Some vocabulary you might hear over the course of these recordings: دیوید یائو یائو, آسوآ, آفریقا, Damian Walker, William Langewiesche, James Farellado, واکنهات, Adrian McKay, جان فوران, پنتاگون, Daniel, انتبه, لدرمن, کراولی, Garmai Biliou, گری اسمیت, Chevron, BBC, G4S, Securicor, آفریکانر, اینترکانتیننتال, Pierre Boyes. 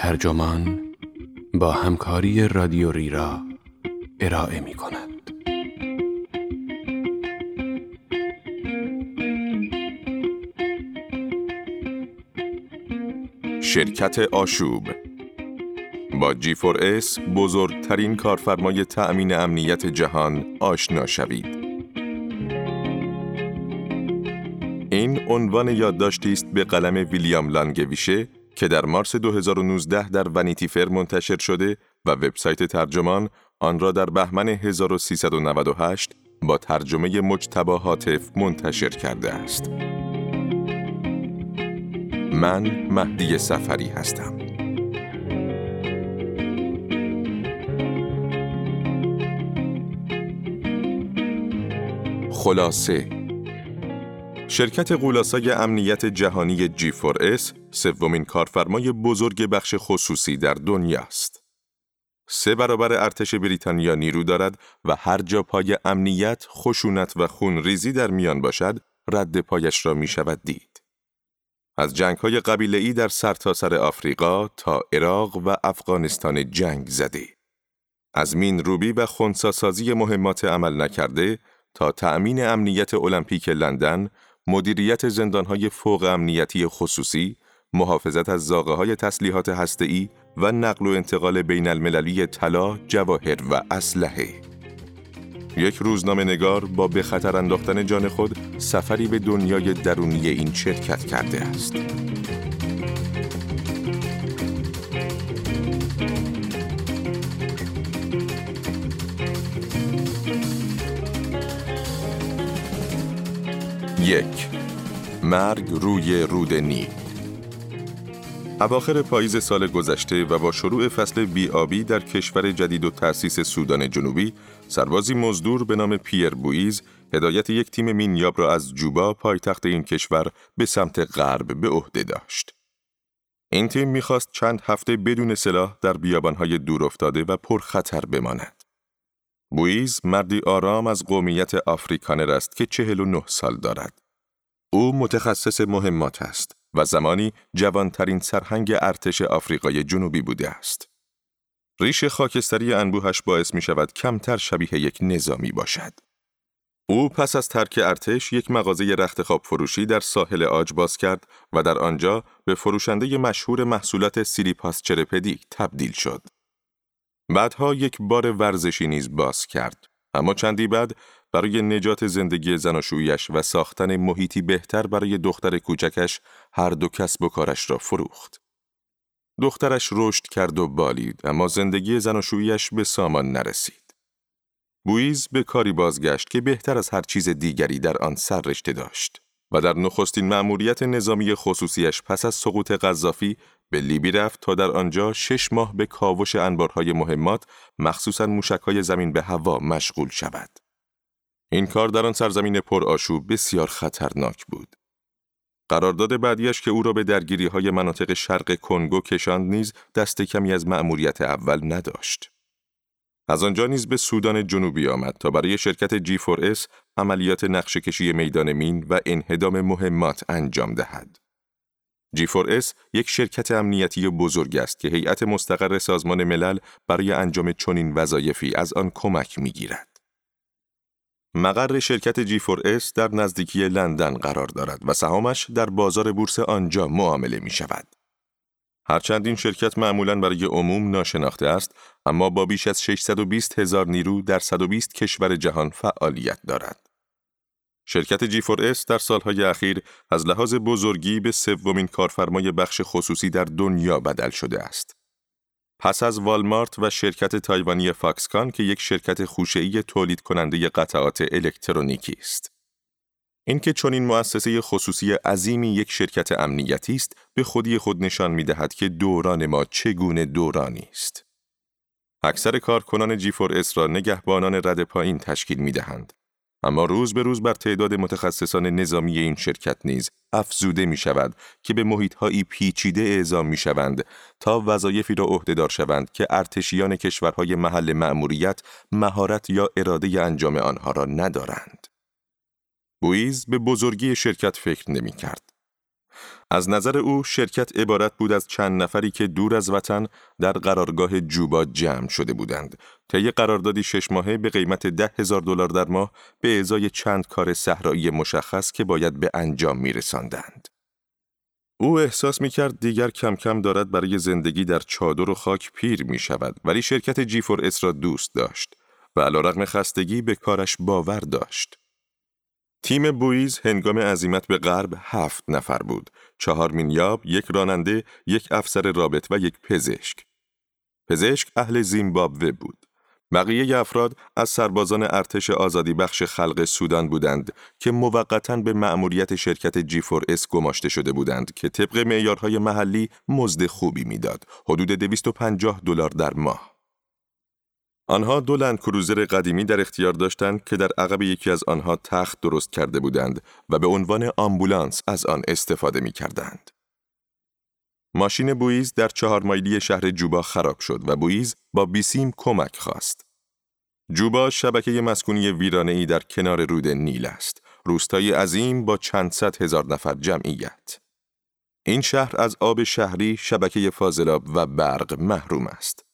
ترجمان با همکاری رادیو ریرا ارائه می کند. شرکت آشوب با G4S بزرگترین کارفرمای تأمین امنیت جهان آشنا شوید. این عنوان یادداشتی است به قلم ویلیام لانگویشه که در مارس 2019 در ونیتی فر منتشر شده و وبسایت ترجمان آن را در بهمن 1398 با ترجمه مجتبی هاتف منتشر کرده است. من مهدی سفری هستم. خلاصه شرکت غولاسای امنیت جهانی G4S سومین کارفرمای بزرگ بخش خصوصی در دنیا است. 3 برابر ارتش بریتانیا نیرو دارد و هر جا پای امنیت، خشونت و خونریزی در میان باشد، رد پایش را می شود دید. از جنگ‌های قبیله‌ای در سرتاسر آفریقا تا عراق و افغانستان جنگ زده، از مین روبی و خنثی‌سازی مهمات عمل نکرده تا تأمین امنیت المپیک لندن، مدیریت زندان‌های فوق امنیتی خصوصی، محافظت از زاغه‌های تسلیحات هسته‌ای و نقل و انتقال بین‌المللی طلا، جواهر و اسلحه. یک روزنامه نگار با به خطر انداختن جان خود سفری به دنیای درونی این شرکت کرده است. یک، مرگ روی رود نیل. اواخر پاییز سال گذشته و با شروع فصل بی‌آبی در کشور جدید و تأسیس سودان جنوبی، سربازی مزدور به نام پیر بوئیز هدایت یک تیم مینیاب را از جوبا، پایتخت این کشور، به سمت غرب به عهده داشت. این تیم می‌خواست چند هفته بدون سلاح در بیابان‌های دورافتاده و پرخطر بماند. بوئیز مردی آرام از قومیت آفریکانر است که 49 سال دارد. او متخصص مهمات است و زمانی جوانترین سرهنگ ارتش آفریقای جنوبی بوده است. ریش خاکستری انبوهش باعث می شود کمتر شبیه یک نظامی باشد. او پس از ترک ارتش یک مغازه رختخواب فروشی در ساحل آج باز کرد و در آنجا به فروشنده مشهور محصولات سیریپاسچرپدی تبدیل شد. بعدها یک بار ورزشی نیز باز کرد، اما چندی بعد برای نجات زندگی زناشویش و ساختن محیطی بهتر برای دختر کوچکش، هر دو کسب و کارش را فروخت. دخترش رشد کرد و بالید، اما زندگی زناشویش به سامان نرسید. بوئیز به کاری بازگشت که بهتر از هر چیز دیگری در آن سر رشته داشت و در نخستین مأموریت نظامی خصوصیش پس از سقوط قذافی به لیبی رفت تا در آنجا 6 ماه به کاوش انبارهای مهمات، مخصوصاً موشک‌های زمین به هوا، مشغول شود. این کار در آن سرزمین پرآشوب بسیار خطرناک بود. قرارداد بعدیش که او را به درگیری‌های مناطق شرق کنگو کشاند نیز دست کمی از مأموریت اول نداشت. از آنجا نیز به سودان جنوبی آمد تا برای شرکت G4S عملیات نقشه‌کشی میدان مین و انهدام مهمات انجام دهد. G4S یک شرکت امنیتی بزرگ است که هیئت مستقر سازمان ملل برای انجام چنین وظایفی از آن کمک می‌گیرد. مقر شرکت G4S در نزدیکی لندن قرار دارد و سهامش در بازار بورس آنجا معامله می شود. هرچند این شرکت معمولاً برای عموم ناشناخته است، اما با بیش از 620,000 نیرو در 120 کشور جهان فعالیت دارد. شرکت G4S در سالهای اخیر از لحاظ بزرگی به سومین کارفرمای بخش خصوصی در دنیا بدل شده است. پس از والمارت و شرکت تایوانی فاکسکان که یک شرکت خوشه‌ای تولید کننده قطعات الکترونیکی است. اینکه چنین مؤسسه خصوصی عظیمی یک شرکت امنیتی است، به خودی خود نشان می‌دهد که دوران ما چگونه دورانی است. اکثر کارکنان G4S را نگهبانان رد پایین تشکیل می‌دهند، اما روز به روز بر تعداد متخصصان نظامی این شرکت نیز افزوده می شود که به محیط‌هایی پیچیده اعزام می شوند تا وظایفی را عهده‌دار شوند که ارتشیان کشورهای محل مأموریت مهارت یا اراده انجام آنها را ندارند. بوئیز به بزرگی شرکت فکر نمی کرد. از نظر او شرکت عبارت بود از چند نفری که دور از وطن در قرارگاه جوبا جمع شده بودند. طی قراردادی 6 ماهه به قیمت $10,000 در ماه به ازای چند کار صحرایی مشخص که باید به انجام می‌رساندند. او احساس می‌کرد دیگر کم کم دارد برای زندگی در چادر و خاک پیر می‌شود، ولی شرکت G4S را دوست داشت و علیرغم خستگی به کارش باور داشت. تیم بویز هنگام عزیمت به غرب 7 نفر بود، 4 مینیاب، 1 راننده، 1 افسر رابط و 1 پزشک. پزشک اهل زیمبابوه بود. بقیه افراد از سربازان ارتش آزادی بخش خلق سودان بودند که موقتاً به مأموریت شرکت G4S گماشته شده بودند که طبق معیارهای محلی مزد خوبی میداد، حدود $250 در ماه. آنها 2 لند کروزر قدیمی در اختیار داشتند که در عقب یکی از آنها تخت درست کرده بودند و به عنوان آمبولانس از آن استفاده می کردند. ماشین بویز در 4 مایلی شهر جوبا خراب شد و بویز با بیسیم کمک خواست. جوبا شبکه مسکونی ویرانه‌ای در کنار رود نیل است، روستایی عظیم با چند صد هزار نفر جمعیت. این شهر از آب شهری، شبکه فاضلاب و برق محروم است.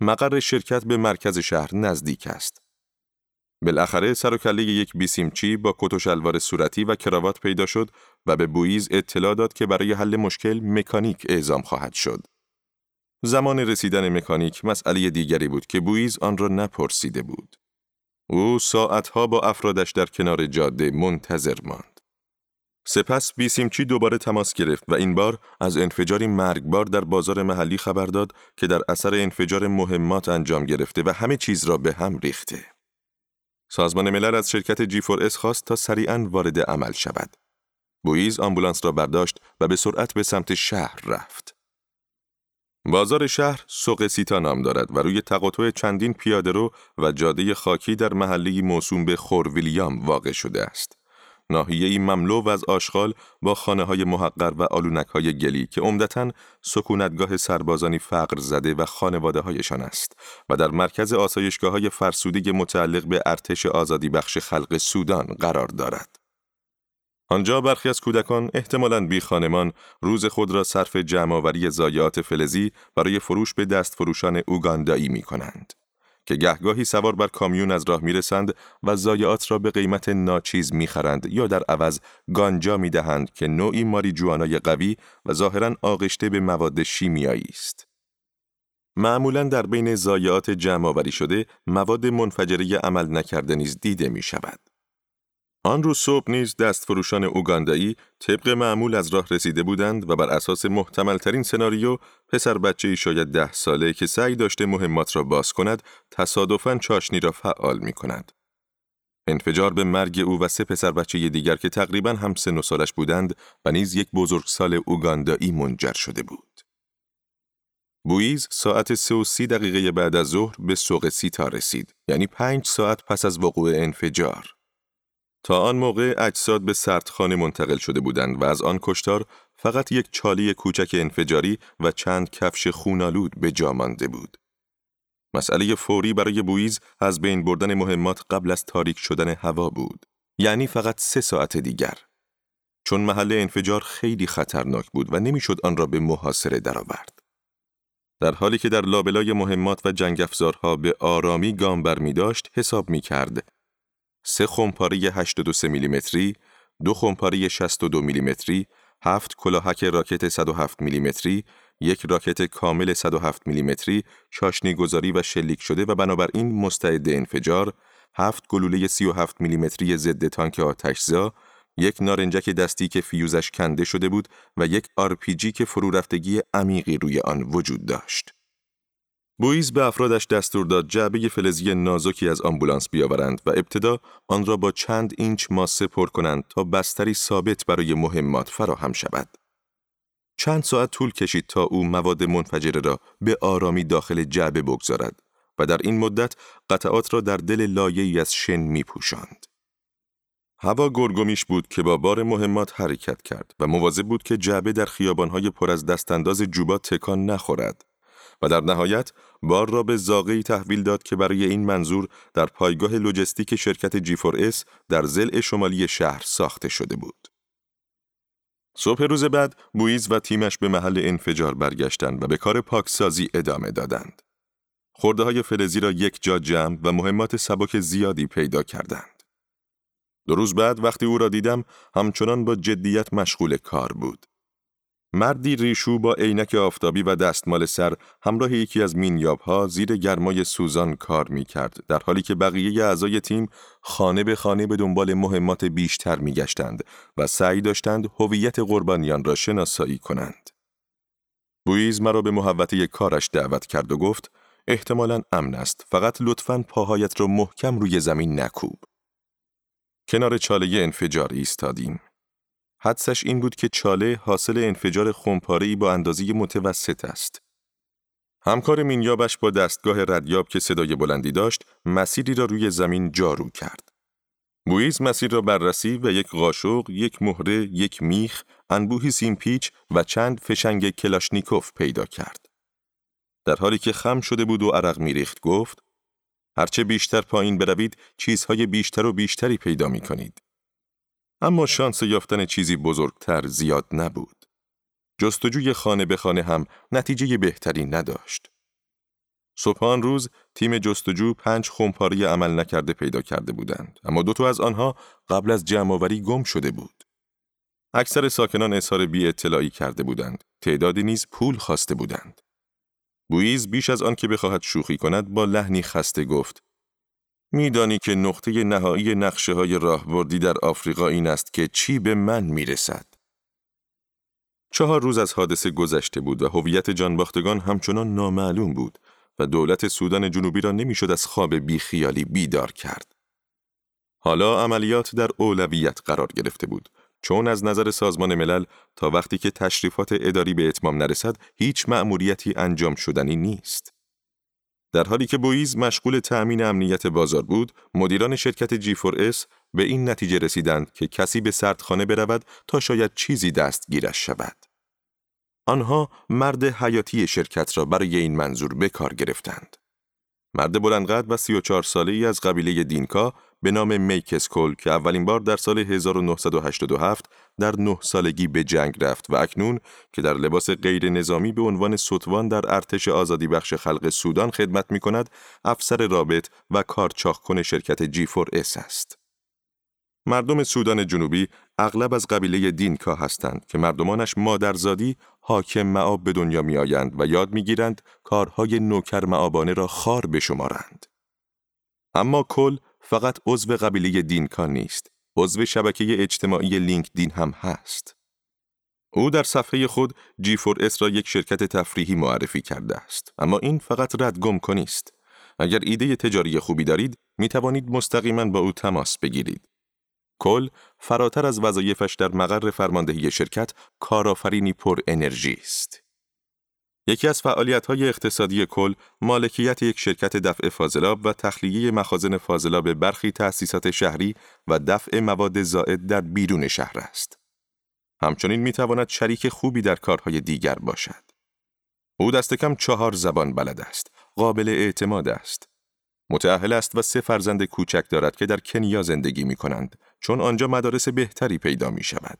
مقر شرکت به مرکز شهر نزدیک است. بالاخره سر و کله یک بیسیمچی با کت و شلوار صورتی و کراوات پیدا شد و به بویز اطلاع داد که برای حل مشکل مکانیک اعزام خواهد شد. زمان رسیدن مکانیک مسئله دیگری بود که بویز آن را نپرسیده بود. او ساعتها با افرادش در کنار جاده منتظر ماند. سپس بیسیمچی دوباره تماس گرفت و این بار از انفجاری مرگبار در بازار محلی خبر داد که در اثر انفجار مهمات انجام گرفته و همه چیز را به هم ریخته. سازمان ملل از شرکت G4S خواست تا سریعاً وارد عمل شود. بویز آمبولانس را برداشت و به سرعت به سمت شهر رفت. بازار شهر سوق سیتا نام دارد و روی تقاطع چندین پیاده‌رو و جاده خاکی در محله موسوم به خور ویلیام واقع شده است. ناحیه‌ای مملو از آشغال با خانه‌های محقر و آلونک‌های گلی که عمدتاً سکونتگاه سربازانی فقر زده و خانواده‌هایشان است و در مرکز آسایشگاه‌های فرسوده متعلق به ارتش آزادی بخش خلق سودان قرار دارد. آنجا برخی از کودکان احتمالاً بی خانمان روز خود را صرف جمع‌آوری ضایعات فلزی برای فروش به دستفروشان اوگاندایی می‌کنند که گهگاهی سوار بر کامیون از راه میرسند و ضایعات را به قیمت ناچیز میخرند یا در عوض گانجا میدهند که نوعی ماریجوانای قوی و ظاهراً آغشته به مواد شیمیایی است. معمولاً در بین ضایعات جمع‌آوری شده مواد منفجره عمل نکرده نیز دیده می شود. آن روز صبح نیز دستفروشان اوگاندایی طبق معمول از راه رسیده بودند و بر اساس محتمل‌ترین سناریو پسر بچه‌ای شاید 10 ساله که سعی داشته مهمات را باز کند تصادفاً چاشنی را فعال می‌کند. انفجار به مرگ او و 3 پسر بچه دیگر که تقریباً هم سن و سالش بودند و نیز 1 بزرگسال اوگاندایی منجر شده بود. بویز ساعت 3:30 بعد از ظهر به سوق سیتا رسید، یعنی 5 ساعت پس از وقوع انفجار. تا آن موقع اجساد به سردخانه منتقل شده بودند و از آن کشتار فقط 1 چاله کوچک انفجاری و چند کفش خونالود به جا مانده بود. مسئله فوری برای بویز از بین بردن مهمات قبل از تاریک شدن هوا بود، یعنی فقط 3 ساعت دیگر. چون محل انفجار خیلی خطرناک بود و نمیشد آن را به محاصره درآورد. در حالی که در لابلای مهمات و جنگ افزارها به آرامی گام برمی‌داشت، حساب می‌کرد 3 خمپاره 83 میلیمتری، 2 خمپاره 62 میلیمتری، 7 کلاهک راکت 107 میلیمتری، 1 راکت کامل 107 میلیمتری، چاشنی گذاری و شلیک شده و بنابراین مستعد انفجار، 7 گلوله 37 میلیمتری ضد تانک آتشزا، 1 نارنجک دستی که فیوزش کنده شده بود و 1 RPG که فرورفتگی عمیقی روی آن وجود داشت. بویز به افرادش دستور داد جعبه فلزی نازکی از آمبولانس بیاورند و ابتدا آن را با چند اینچ ماسه پر کنند تا بستری ثابت برای مهمات فراهم شود. چند ساعت طول کشید تا او مواد منفجره را به آرامی داخل جعبه بگذارد و در این مدت قطعات را در دل لایه‌ای از شن می‌پوشاند. هوا گرگومیش بود که با بار مهمات حرکت کرد و مواظب بود که جعبه در خیابان‌های پر از دستانداز جوبا تکان نخورد. و در نهایت بار را به زاغه‌ای تحویل داد که برای این منظور در پایگاه لوجستیک شرکت G4S در ضلع شمالی شهر ساخته شده بود. صبح روز بعد بوئیز و تیمش به محل انفجار برگشتند و به کار پاکسازی ادامه دادند. خرده‌های فلزی را یک جا جمع و مهمات سبک زیادی پیدا کردند. 2 روز بعد وقتی او را دیدم همچنان با جدیت مشغول کار بود. مردی ریشو با عینک آفتابی و دستمال سر همراه یکی از مینیاب‌ها زیر گرمای سوزان کار می‌کرد، در حالی که بقیه اعضای تیم خانه به خانه به دنبال مهمات بیشتر می‌گشتند و سعی داشتند هویت قربانیان را شناسایی کنند. بوئیز مرا به محوطه کارش دعوت کرد و گفت: احتمالاً امن است، فقط لطفاً پاهایت را محکم روی زمین نکوب. کنار چاله انفجار ایستادیم. حدسش این بود که چاله حاصل انفجار خمپاره‌ای با اندازه متوسط است. همکار مینیابش با دستگاه ردیاب که صدای بلندی داشت، مسیری را روی زمین جارو کرد. بوئیز مسیر را بررسی و یک قاشق، یک مهره، یک میخ، انبوهی سیمپیچ و چند فشنگ کلاشنیکوف پیدا کرد. در حالی که خم شده بود و عرق می‌ریخت گفت: هرچه بیشتر پایین بروید، چیزهای بیشتر و بیشتری پیدا می‌کنید. اما شانس یافتن چیزی بزرگتر زیاد نبود. جستجوی خانه به خانه هم نتیجه بهتری نداشت. صبح آن روز تیم جستجو 5 خمپاره عمل نکرده پیدا کرده بودند، اما 2 تا از آنها قبل از جمع‌آوری گم شده بود. اکثر ساکنان اظهار بی اطلاعی کرده بودند، تعدادی نیز پول خواسته بودند. بوئیز بیش از آن که بخواهد شوخی کند با لحنی خسته گفت: میدانی که نقطه نهایی نقشه‌های راهبردی در آفریقا این است که چی به من میرسد. 4 روز از حادثه گذشته بود و هویت جانباختگان همچنان نامعلوم بود و دولت سودان جنوبی را نمیشد از خواب بیخیالی بیدار کرد. حالا عملیات در اولویت قرار گرفته بود، چون از نظر سازمان ملل تا وقتی که تشریفات اداری به اتمام نرسد هیچ مأموریتی انجام شدنی نیست. در حالی که بوئیز مشغول تأمین امنیت بازار بود، مدیران شرکت G4S به این نتیجه رسیدند که کسی به سردخانه برود تا شاید چیزی دستگیرش شود. آنها مرد حیاتی شرکت را برای این منظور به کار گرفتند. مرد بلندقد و 34 ساله‌ای از قبیله دینکا به نام میکسکول که اولین بار در سال 1987 در 9 سالگی به جنگ رفت و اکنون که در لباس غیر نظامی به عنوان ستوان در ارتش آزادی بخش خلق سودان خدمت می کند، افسر رابط و کارچاخکن شرکت G4S است. مردم سودان جنوبی اغلب از قبیله دینکا هستند که مردمانش مادرزادی حاکم معاب به دنیا می آیند و یاد می گیرند کارهای نوکر معابانه را خار بشمارند. اما کل فقط عضو قبیله دینکا نیست، عضو شبکه اجتماعی لینکدین هم هست. او در صفحه خود G4S را یک شرکت تفریحی معرفی کرده است، اما این فقط ردگم کنی است. اگر ایده تجاری خوبی دارید، می توانید مستقیما با او تماس بگیرید. کل فراتر از وظایفش در مقر فرماندهی شرکت، کارآفرینی پر انرژی است. یکی از فعالیت‌های اقتصادی کل مالکیت یک شرکت دفع فاضلاب و تخلیه مخازن فاضلاب برخی تأسیسات شهری و دفع مواد زائد در بیرون شهر است. همچنین می‌تواند شریک خوبی در کارهای دیگر باشد. او دست کم 4 زبان بلد است، قابل اعتماد است. متأهل است و 3 فرزند کوچک دارد که در کنیا زندگی می‌کنند، چون آنجا مدارس بهتری پیدا می‌شود.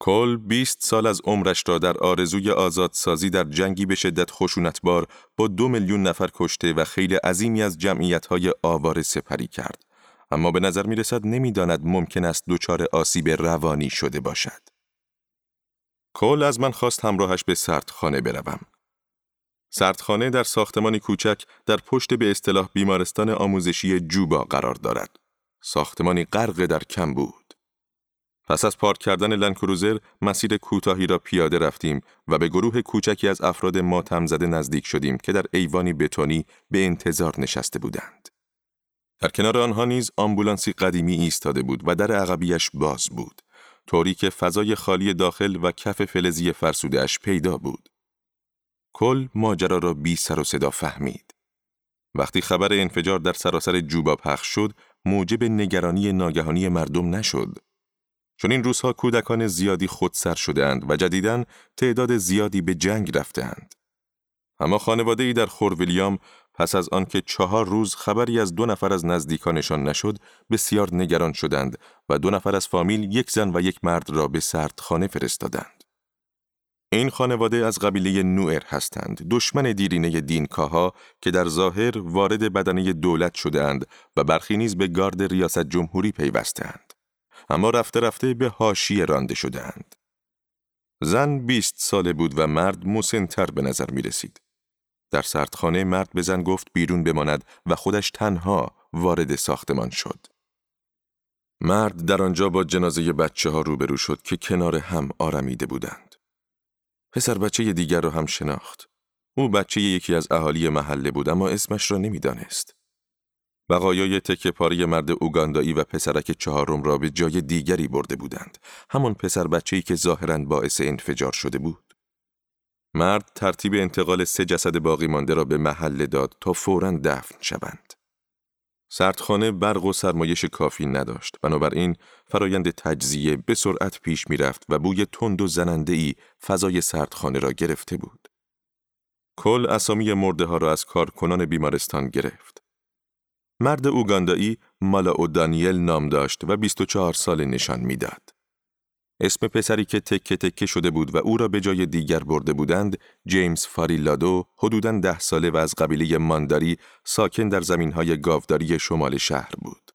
کل 20 سال از عمرش را در آرزوی آزادسازی در جنگی به شدت خشونتبار با 2 میلیون نفر کشته و خیلی عظیمی از جمعیت‌های آواره سپری کرد، اما به نظر می‌رسد نمی‌داند ممکن است دچار آسیب روانی شده باشد. کل از من خواست همراهش به سردخانه بروم. سردخانه در ساختمانی کوچک در پشت به اصطلاح بیمارستان آموزشی جوبا قرار دارد. ساختمانی غرق در کمبود. پس از پارک کردن لندکروزر مسیر کوتاهی را پیاده رفتیم و به گروه کوچکی از افراد ماتم زده نزدیک شدیم که در ایوانی بتونی به انتظار نشسته بودند. در کنار آنها نیز آمبولانسی قدیمی ایستاده بود و در عقبیش باز بود، طوری که فضای خالی داخل و کف فلزی فرسوده‌اش پیدا بود. کل ماجرا را بی سر و صدا فهمید. وقتی خبر انفجار در سراسر جوبا پخش شد، موجب نگرانی ناگهانی مردم نشد. چون این روزها کودکان زیادی خودسر شده‌اند و جدیداً تعداد زیادی به جنگ رفته‌اند. اما خانواده‌ای در خور ویلیام پس از آنکه 4 روز خبری از 2 نفر از نزدیکانشان نشد، بسیار نگران شدند و 2 نفر از فامیل 1 زن و 1 مرد را به سردخانه فرستادند. این خانواده از قبیله نوئر هستند، دشمن دیرینه دینکاها که در ظاهر وارد بدنه دولت شده‌اند و برخی نیز به گارد ریاست جمهوری پیوسته‌اند، اما رفته رفته به حاشیه رانده شده‌اند. زن 20 ساله بود و مرد مسن‌تر به نظر می رسید. در سردخانه مرد به زن گفت بیرون بماند و خودش تنها وارد ساختمان شد. مرد در آنجا با جنازه بچه ها روبرو شد که کنار هم آرمیده بودند. پسر بچه دیگر را هم شناخت. او بچه یکی از اهالی محله بود اما اسمش را نمی دانست. بقایای تکه پاری مرد اوگاندایی و پسرک 4م را به جای دیگری برده بودند، همان پسر بچه‌ای که ظاهراً باعث انفجار شده بود. مرد ترتیب انتقال 3 جسد باقی مانده را به محله داد تا فوراً دفن شوند. سردخانه برق و سرمایش کافی نداشت، بنابراین فرایند تجزیه به سرعت پیش می‌رفت و بوی تند و زننده‌ای فضای سردخانه را گرفته بود. کل اسامی مرده‌ها را از کارکنان بیمارستان گرفت. مرد اوگاندایی مالا و دانیل نام داشت و 24 سال نشان میداد. اسم پسری که تکه تکه شده بود و او را به جای دیگر برده بودند، جیمز فاریلادو، حدوداً 10 ساله و از قبیله مانداری، ساکن در زمینهای گاوداری شمال شهر بود.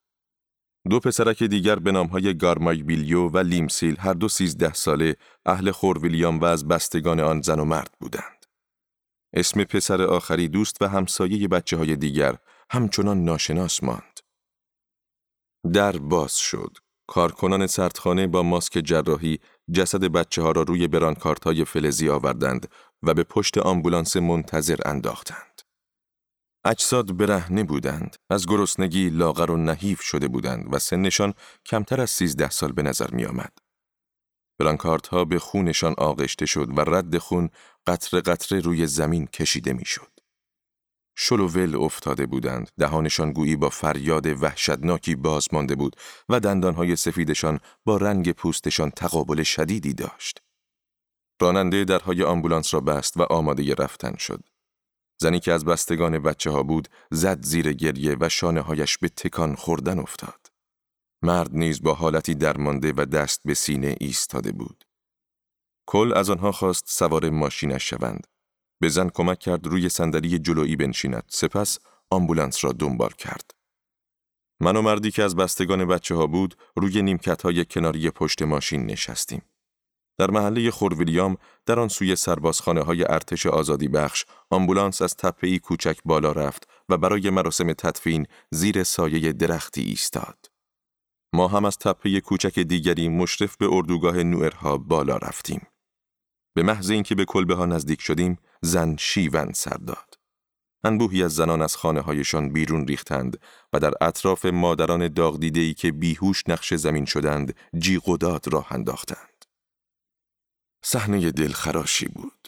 2 پسرک دیگر به نامهای گارمای بیلیو و لیمسیل، هر دو 13 ساله، اهل خور ویلیام و از بستگان آن زن و مرد بودند. اسم پسر آخری، دوست و همسایه بچه‌های دیگر، همچنان ناشناس ماند. در باز شد. کارکنان سردخانه با ماسک جراحی جسد بچه ها را روی برانکارت‌های فلزی آوردند و به پشت آمبولانس منتظر انداختند. اجساد برهنه بودند، از گرسنگی لاغر و نحیف شده بودند و سنشان کمتر از 13 سال به نظر می آمد. برانکارت‌ها به خونشان آغشته شد و رد خون قطره قطره روی زمین کشیده می شد. شلوول افتاده بودند، دهانشان گویی با فریاد وحشتناکی باز مانده بود و دندانهای سفیدشان با رنگ پوستشان تقابل شدیدی داشت. راننده درهای آمبولانس را بست و آماده رفتن شد. زنی که از بستگان بچه‌ها بود، زد زیر گریه و شانه‌هایش به تکان خوردن افتاد. مرد نیز با حالتی درمانده و دست به سینه ایستاده بود. کل از آنها خواست سوار ماشینش شوند. به زن کمک کرد روی صندلی جلویی بنشیند، سپس آمبولانس را دنبال کرد. من و مردی که از بستگان بچه ها بود روی نیمکت‌های کناری پشت ماشین نشستیم. در محله خورویلیام در آن سوی سربازخانه های ارتش آزادی بخش، آمبولانس از تپه‌ای کوچک بالا رفت و برای مراسم تدفین زیر سایه درختی ایستاد. ما هم از تپه کوچک دیگری مشرف به اردوگاه نوئرها بالا رفتیم. به محض اینکه به کلبه ها نزدیک شدیم، زن شیون سر داد. انبوهی از زنان از خانه هایشان بیرون ریختند و در اطراف مادران داغدیده‌ای که بیهوش نقش زمین شدند، جیغ و داد راه انداختند. صحنه دلخراشی بود.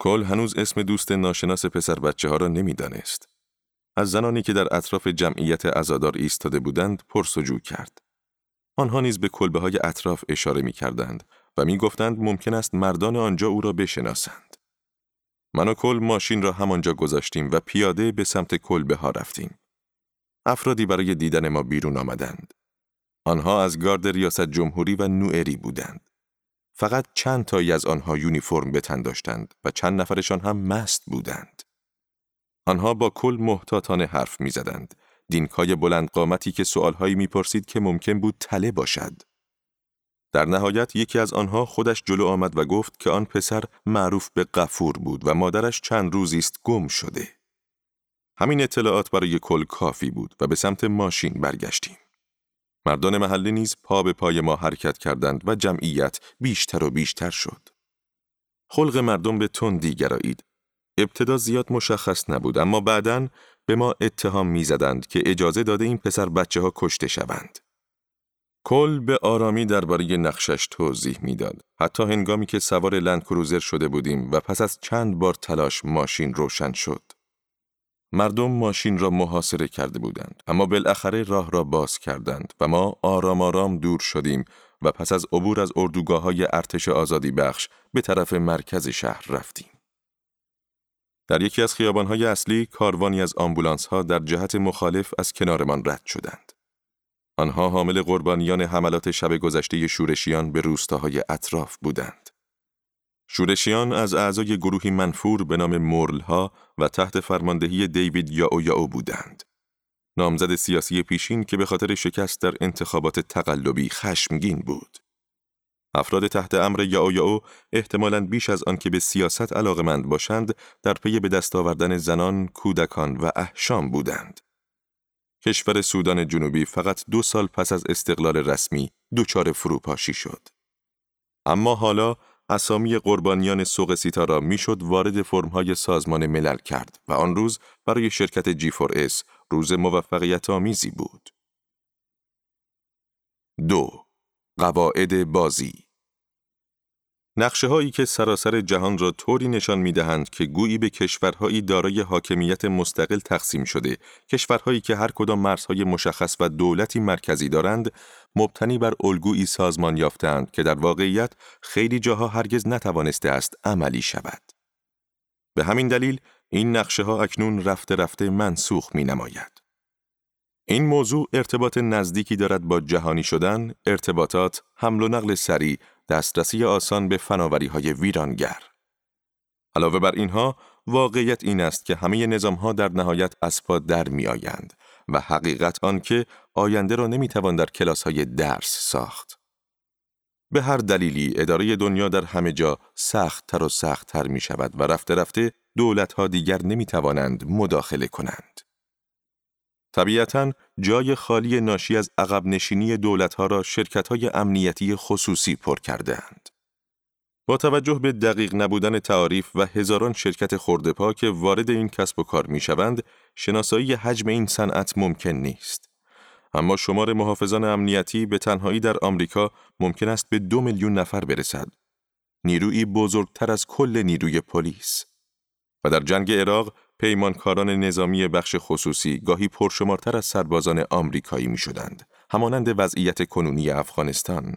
کل هنوز اسم دوست ناشناس پسر بچه ها را نمی دانست. از زنانی که در اطراف جمعیت عزادار ایستاده بودند، پرسجو کرد. آنها نیز به کلبه های اطراف اشاره می کردند و می گفتند ممکن است مردان آنجا او را بشناسند. من و کل ماشین را همانجا گذاشتیم و پیاده به سمت کلبه ها رفتیم. افرادی برای دیدن ما بیرون آمدند. آنها از گارد ریاست جمهوری و نوئری بودند. فقط چند تایی از آنها یونیفرم به تن داشتند و چند نفرشان هم مست بودند. آنها با کل محتاطانه حرف می زدند. دینکای بلند قامتی که سوالهایی می پرسید که ممکن بود تله باشد. در نهایت یکی از آنها خودش جلو آمد و گفت که آن پسر معروف به قفور بود و مادرش چند روزی است گم شده. همین اطلاعات برای کل کافی بود و به سمت ماشین برگشتیم. مردان محله نیز پا به پای ما حرکت کردند و جمعیت بیشتر و بیشتر شد. خلق مردم به تندی گرایید. ابتدا زیاد مشخص نبود، اما بعداً به ما اتهام می‌زدند که اجازه داده این پسر بچه‌ها کشته شوند. کل به آرامی درباره نقشش توضیح میداد، حتی هنگامی که سوار لندکروزر شده بودیم و پس از چند بار تلاش ماشین روشن شد. مردم ماشین را محاصره کرده بودند، اما بالاخره راه را باز کردند و ما آرام آرام دور شدیم و پس از عبور از اردوگاه‌های ارتش آزادی بخش به طرف مرکز شهر رفتیم. در یکی از خیابان‌های اصلی کاروانی از آمبولانس‌ها در جهت مخالف از کنارمان رد شدند. آنها حامل قربانیان حملات شب گذشته شورشیان به روستاهای اطراف بودند. شورشیان از اعضای گروهی منفور به نام مورل‌ها و تحت فرماندهی دیوید یائو یائو بودند. نامزد سیاسی پیشین که به خاطر شکست در انتخابات تقلبی خشمگین بود. افراد تحت امر یائو یائو احتمالاً بیش از آن که به سیاست علاقه‌مند باشند، در پی به دست آوردن زنان، کودکان و احشام بودند. کشور سودان جنوبی فقط 2 سال پس از استقلال رسمی دچار فروپاشی شد. اما حالا اسامی قربانیان سوق سیتارا میشد وارد فرم‌های سازمان ملل کرد و آن روز برای شرکت G4S روز موفقیت آمیزی بود. 2. قواعد بازی. نقشه‌هایی که سراسر جهان را طوری نشان می‌دهند که گویی به کشورهایی دارای حاکمیت مستقل تقسیم شده، کشورهایی که هر کدام مرزهای مشخص و دولتی مرکزی دارند، مبتنی بر الگویی سازمان یافته‌اند که در واقعیت خیلی جاها هرگز نتوانسته است عملی شود. به همین دلیل این نقشه‌ها اکنون رفته رفته منسوخ می‌نماید. این موضوع ارتباط نزدیکی دارد با جهانی شدن، ارتباطات، حمل و نقل سریع، دسترسی آسان به فناوری‌های ویرانگر. علاوه بر اینها، واقعیت این است که همه نظام‌ها در نهایت از پا در می‌آیند و حقیقت آن که آینده را نمی‌توان در کلاس‌های درس ساخت. به هر دلیلی اداره دنیا در همه جا سخت‌تر و سخت‌تر می‌شود و رفته رفته دولت‌ها دیگر نمی‌توانند مداخله کنند. طبیعتاً جای خالی ناشی از عقب نشینی دولت‌ها را شرکت‌های امنیتی خصوصی پر کرده‌اند. با توجه به دقیق نبودن تعاریف و هزاران شرکت خرده‌پا که وارد این کسب و کار می‌شوند، شناسایی حجم این صنعت ممکن نیست. اما شمار محافظان امنیتی به تنهایی در آمریکا ممکن است به 2 میلیون نفر برسد. نیرویی بزرگتر از کل نیروی پلیس. و در جنگ عراق پیمانکاران نظامی بخش خصوصی گاهی پرشمارتر از سربازان آمریکایی می‌شدند، همانند وضعیت کنونی افغانستان.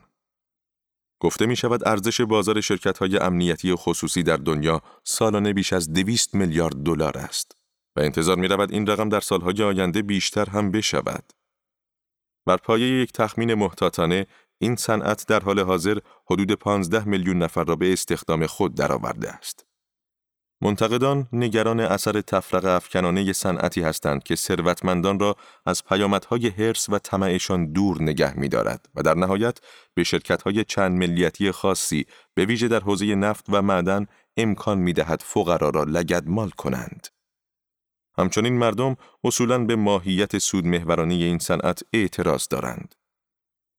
گفته می‌شود ارزش بازار شرکت‌های امنیتی خصوصی در دنیا سالانه بیش از 200 میلیارد دلار است و انتظار می‌رود این رقم در سال‌های آینده بیشتر هم بشود. بر پایه یک تخمین محتاطانه، این صنعت در حال حاضر حدود 15 میلیون نفر را به استخدام خود درآورده است. منتقدان نگران اثر تفرقه افکنانه صنعتی هستند که ثروتمندان را از پیامدهای حرص و طمعشان دور نگه می‌دارد و در نهایت به شرکت‌های چند ملیتی خاصی به ویژه در حوزه نفت و معدن امکان می‌دهد فقرا را لگدمال کنند. همچنین مردم اصولاً به ماهیت سودمحورانه این صنعت اعتراض دارند.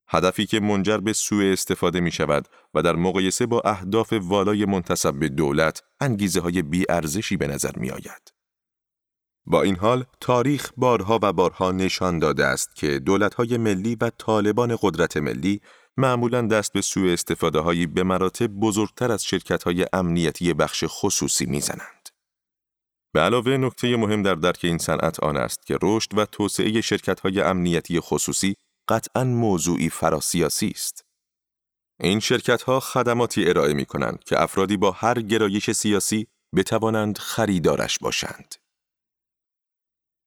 هدفی که منجر به سوء استفاده می شود و در مقایسه با اهداف والای منتسب به دولت انگیزه های بی ارزشی به نظر می آید. با این حال تاریخ بارها و بارها نشان داده است که دولت های ملی و طالبان قدرت ملی معمولاً دست به سوء استفاده هایی به مراتب بزرگتر از شرکت های امنیتی بخش خصوصی می زنند. به علاوه نکته مهم در درک این صنعت آن است که رشد و توسعه شرکت های امنیتی خصوصی قطعاً موضوعی فراسیاسی است. این شرکت‌ها خدماتی ارائه می‌کنند که افرادی با هر گرایش سیاسی بتوانند خریدارش باشند.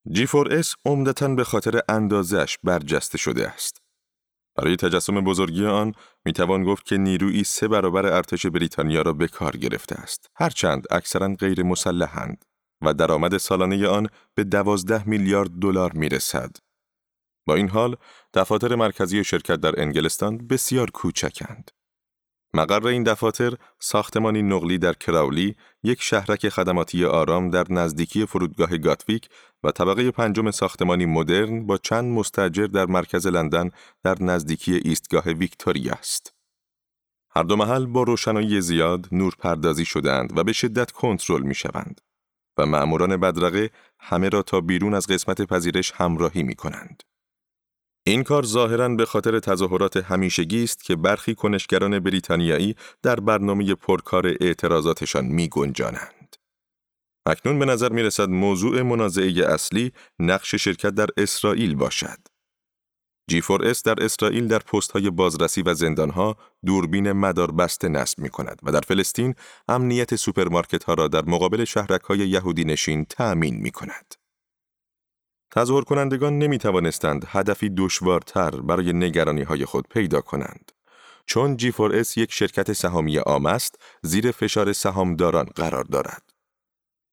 G4S عمدتاً به خاطر اندازه‌اش برجسته شده است. برای تجسم بزرگی آن می‌توان گفت که نیرویی 3 برابر ارتش بریتانیا را به کار گرفته است، هرچند اکثراً غیر مسلحند و درآمد سالانه آن به 12 میلیارد دلار می‌رسد. با این حال، دفاتر مرکزی شرکت در انگلستان بسیار کوچکند. مقر این دفاتر، ساختمانی نقلی در کراولی، یک شهرک خدماتی آرام در نزدیکی فرودگاه گاتویک و طبقه 5 ساختمانی مدرن با چند مستاجر در مرکز لندن در نزدیکی ایستگاه ویکتوریا است. هر دو محل با روشنایی زیاد نورپردازی شده‌اند و به شدت کنترل می‌شوند و مأموران بدرقه همه را تا بیرون از قسمت پذیرش همراهی می‌کنند. این کار ظاهراً به خاطر تظاهرات همیشگی است که برخی کنشگران بریتانیایی در برنامه پرکار اعتراضاتشان می‌گنجانند. اکنون به نظر می‌رسد موضوع منازعه اصلی نقش شرکت در اسرائیل باشد. G4S در اسرائیل در پست‌های بازرسی و زندان‌ها دوربین مداربسته نصب می‌کند و در فلسطین امنیت سوپرمارکت‌ها را در مقابل شهرک‌های یهودی نشین تأمین می‌کند. تظاهر کنندگان نمی‌توانستند هدفی دشوارتر برای نگرانی‌های خود پیدا کنند. چون G4S یک شرکت سهامی عام است، زیر فشار سهامداران قرار دارد.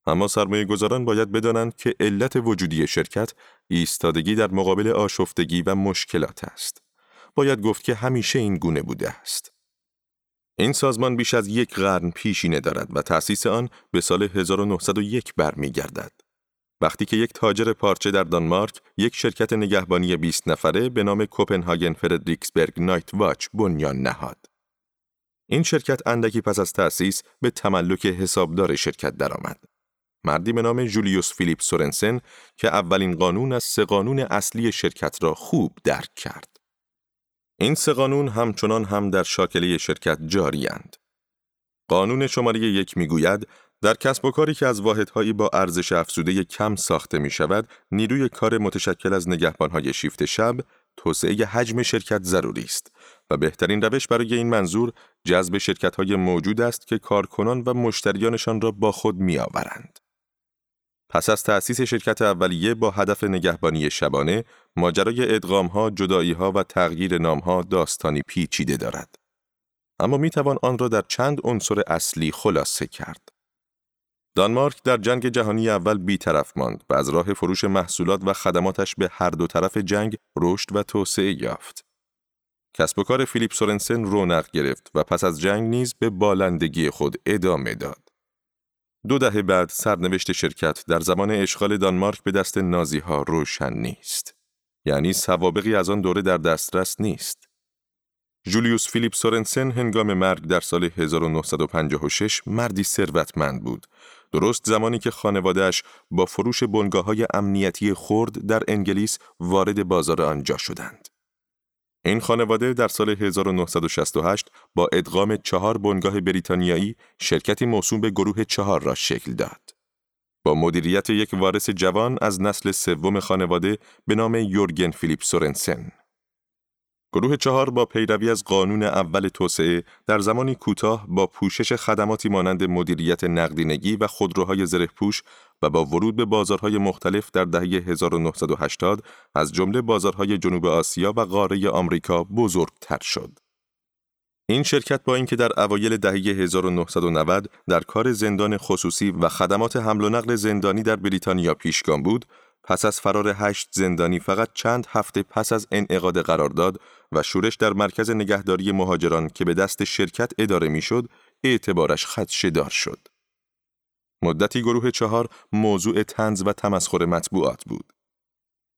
اما سرمایه‌گذاران باید بدانند که علت وجودی شرکت ایستادگی در مقابل آشفتگی و مشکلات است. باید گفت که همیشه این گونه بوده است. این سازمان بیش از یک قرن پیشینه دارد و تأسیس آن به سال 1901 برمی‌گردد. وقتی که یک تاجر پارچه در دانمارک یک شرکت نگهبانی 20 نفره به نام کوپنهاگن فردریکسبرگ نایت واچ بنیان نهاد. این شرکت اندکی پس از تأسیس به تملک حسابدار شرکت درآمد. مردی به نام جولیوس فیلیپ سورنسن که اولین قانون از 3 قانون اصلی شرکت را خوب درک کرد. این 3 قانون همچنان هم در شاکله شرکت جاری‌اند. قانون شماره 1 می‌گوید در کسب و کاری که از واحدهایی با ارزش افزوده کم ساخته می شود، نیروی کار متشکل از نگهبانهای شیفت شب، توسعه حجم شرکت ضروری است و بهترین روش برای این منظور جذب شرکت‌های موجود است که کارکنان و مشتریانشان را با خود می‌آورند. پس از تأسیس شرکت اولیه با هدف نگهبانی شبانه، ماجرای ادغام‌ها، جدایی‌ها و تغییر نام‌ها داستانی پیچیده دارد. اما می‌توان آن را در چند عنصر اصلی خلاصه کرد. دانمارک در جنگ جهانی اول بی‌طرف ماند و از راه فروش محصولات و خدماتش به هر دو طرف جنگ رشد و توسعه یافت. کسب و کار فیلیپ سورنسن رونق گرفت و پس از جنگ نیز به بالندگی خود ادامه داد. 2 دهه بعد سرنوشت شرکت در زمان اشغال دانمارک به دست نازی‌ها روشن نیست. یعنی سوابقی از آن دوره در دسترس نیست. جولیوس فیلیپ سورنسن هنگام مرگ در سال 1956 مردی ثروتمند بود. درست زمانی که خانواده‌اش با فروش بنگاه‌های امنیتی خرد در انگلیس وارد بازار آنجا شدند. این خانواده در سال 1968 با ادغام 4 بنگاه بریتانیایی شرکتی موسوم به گروه 4 را شکل داد. با مدیریت یک وارث جوان از نسل 3 خانواده به نام یورگن فیلیپ سورنسن. گروه 4 با پیروی از قانون اول توسعه در زمانی کوتاه با پوشش خدماتی مانند مدیریت نقدینگی و خودروهای زره‌پوش و با ورود به بازارهای مختلف در دهه 1980 از جمله بازارهای جنوب آسیا و قاره آمریکا بزرگتر شد. این شرکت با اینکه در اوایل دهه 1990 در کار زندان خصوصی و خدمات حمل و نقل زندانی در بریتانیا پیشگام بود، پس از فرار 8 زندانی فقط چند هفته پس از انعقاد قرارداد و شورش در مرکز نگهداری مهاجران که به دست شرکت اداره میشد، اعتبارش خدشه‌دار شد. مدتی گروه 4 موضوع طنز و تمسخر مطبوعات بود.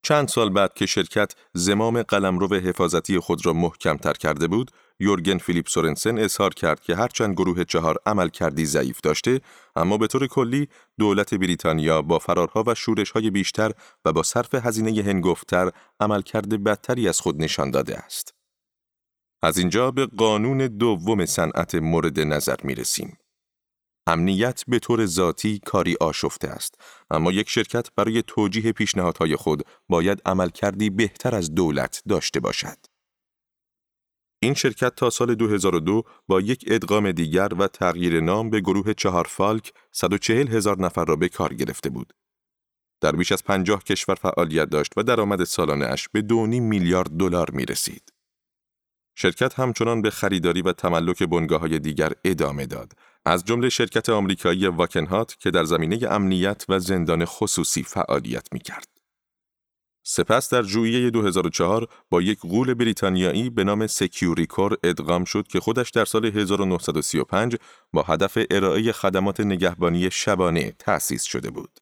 چند سال بعد که شرکت زمام قلمرو حفاظتی خود را محکم‌تر کرده بود، یورگن فیلیپ سورنسن اظهار کرد که هرچند گروه 4 عملکردی ضعیف داشته، اما به طور کلی دولت بریتانیا با فرارها و شورش‌های بیشتر و با صرف هزینه هنگفت‌تر عملکرد بدتری از خود نشان داده است. از اینجا به قانون دوم صنعت مورد نظر می‌رسیم. امنیت به طور ذاتی کاری آشفته است، اما یک شرکت برای توجیه پیشنهادهای خود باید عملکردی بهتر از دولت داشته باشد. این شرکت تا سال 2002 با یک ادغام دیگر و تغییر نام به گروه 4 فالک 140,000 نفر را به کار گرفته بود. در بیش از 50 کشور فعالیت داشت و درآمد سالانه اش به 2.5 میلیارد دلار می رسید. شرکت همچنان به خریداری و تملک بنگاه‌های دیگر ادامه داد، از جمله شرکت آمریکایی واکنهات که در زمینه امنیت و زندان خصوصی فعالیت می‌کرد. سپس در ژوئیه 2004 با یک غول بریتانیایی به نام سکیوریکور ادغام شد که خودش در سال 1935 با هدف ارائه خدمات نگهبانی شبانه تأسیس شده بود.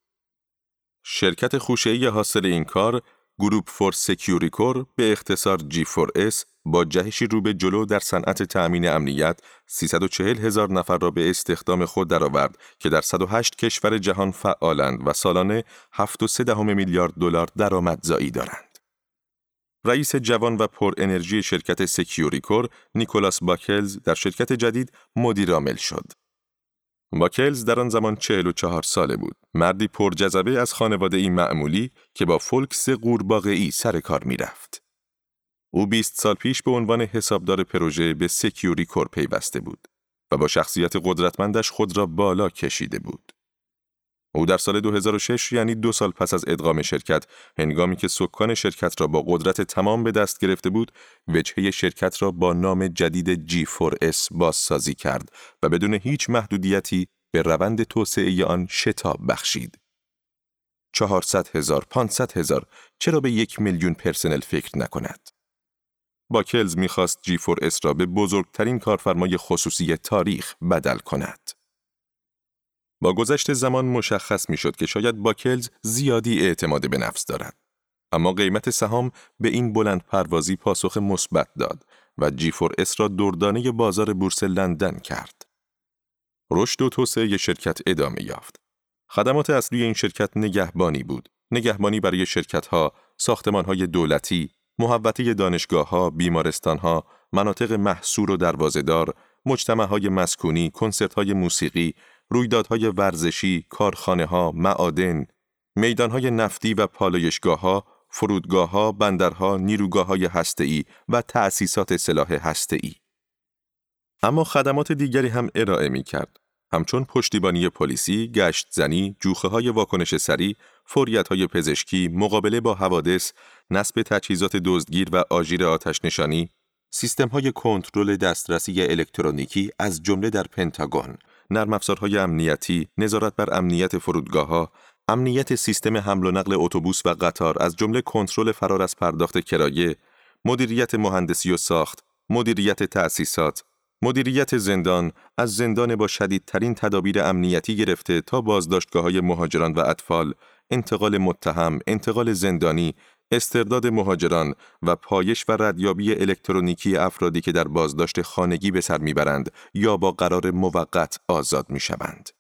شرکت خوشه‌ای حاصل این کار، گروپ فور سکیوریکور به اختصار G4S، با جهشی رو به جلو در صنعت تأمین امنیت 340,000 نفر را به استخدام خود درآورد که در 108 کشور جهان فعالند و سالانه 7.3 میلیارد دلار درآمدزایی دارند. رئیس جوان و پر انرژی شرکت سکیوریکور، نیکولاس باکلز، در شرکت جدید مدیرعامل شد. باکلز در آن زمان 44 ساله بود، مردی پرجذبه از خانواده‌ای معمولی که با فولکس قورباغه‌ای سر کار می‌رفت. او 20 سال پیش به عنوان حسابدار پروژه به سکیوریکور پیوسته بود و با شخصیت قدرتمندش خود را بالا کشیده بود. او در سال 2006 یعنی 2 سال پس از ادغام شرکت، هنگامی که سکان شرکت را با قدرت تمام به دست گرفته بود، وجهه شرکت را با نام جدید G4S بازسازی کرد و بدون هیچ محدودیتی به روند توسعه آن شتاب بخشید. 400,000، 500,000، چرا به 1,000,000 پرسنل فکر نکند؟ باکلز می‌خواست G4S را به بزرگترین کارفرمای خصوصی تاریخ بدل کند. با گذشت زمان مشخص می‌شد که شاید باکلز زیادی اعتماد به نفس دارد، اما قیمت سهام به این بلند پروازی پاسخ مثبت داد و G4S را دردانه بازار بورس لندن کرد. رشد و توسعه شرکت ادامه یافت. خدمات اصلی این شرکت نگهبانی بود. نگهبانی برای شرکت‌ها، ساختمان‌های دولتی، محوطه دانشگاه‌ها، بیمارستان‌ها، مناطق محصور و دروازه‌دار، مجتمع‌های مسکونی، کنسرت‌های موسیقی، رویدادهای ورزشی، کارخانه‌ها، معادن، میدان‌های نفتی و پالایشگاه‌ها، فرودگاه‌ها، بندرها، نیروگاه‌های هسته‌ای و تأسیسات سلاح هسته‌ای. اما خدمات دیگری هم ارائه می‌کرد، همچون پشتیبانی پلیسی، گشت‌زنی، جوخه‌های واکنش سریع، فوریت‌های پزشکی، مقابله با حوادث، نصب تجهیزات دزدگیر و آژیر آتش‌نشانی، سیستم‌های کنترل دسترسی الکترونیکی از جمله در پنتاگون، نرم‌افزارهای امنیتی، نظارت بر امنیت فرودگاه‌ها، امنیت سیستم حمل و نقل اتوبوس و قطار از جمله کنترل فرار از پرداخت کرایه، مدیریت مهندسی و ساخت، مدیریت تأسیسات، مدیریت زندان، از زندان با شدیدترین تدابیر امنیتی گرفته تا بازداشتگاه‌های مهاجران و اطفال، انتقال متهم، انتقال زندانی، استرداد مهاجران و پایش و ردیابی الکترونیکی افرادی که در بازداشت خانگی به سر میبرند یا با قرار موقت آزاد میشوند.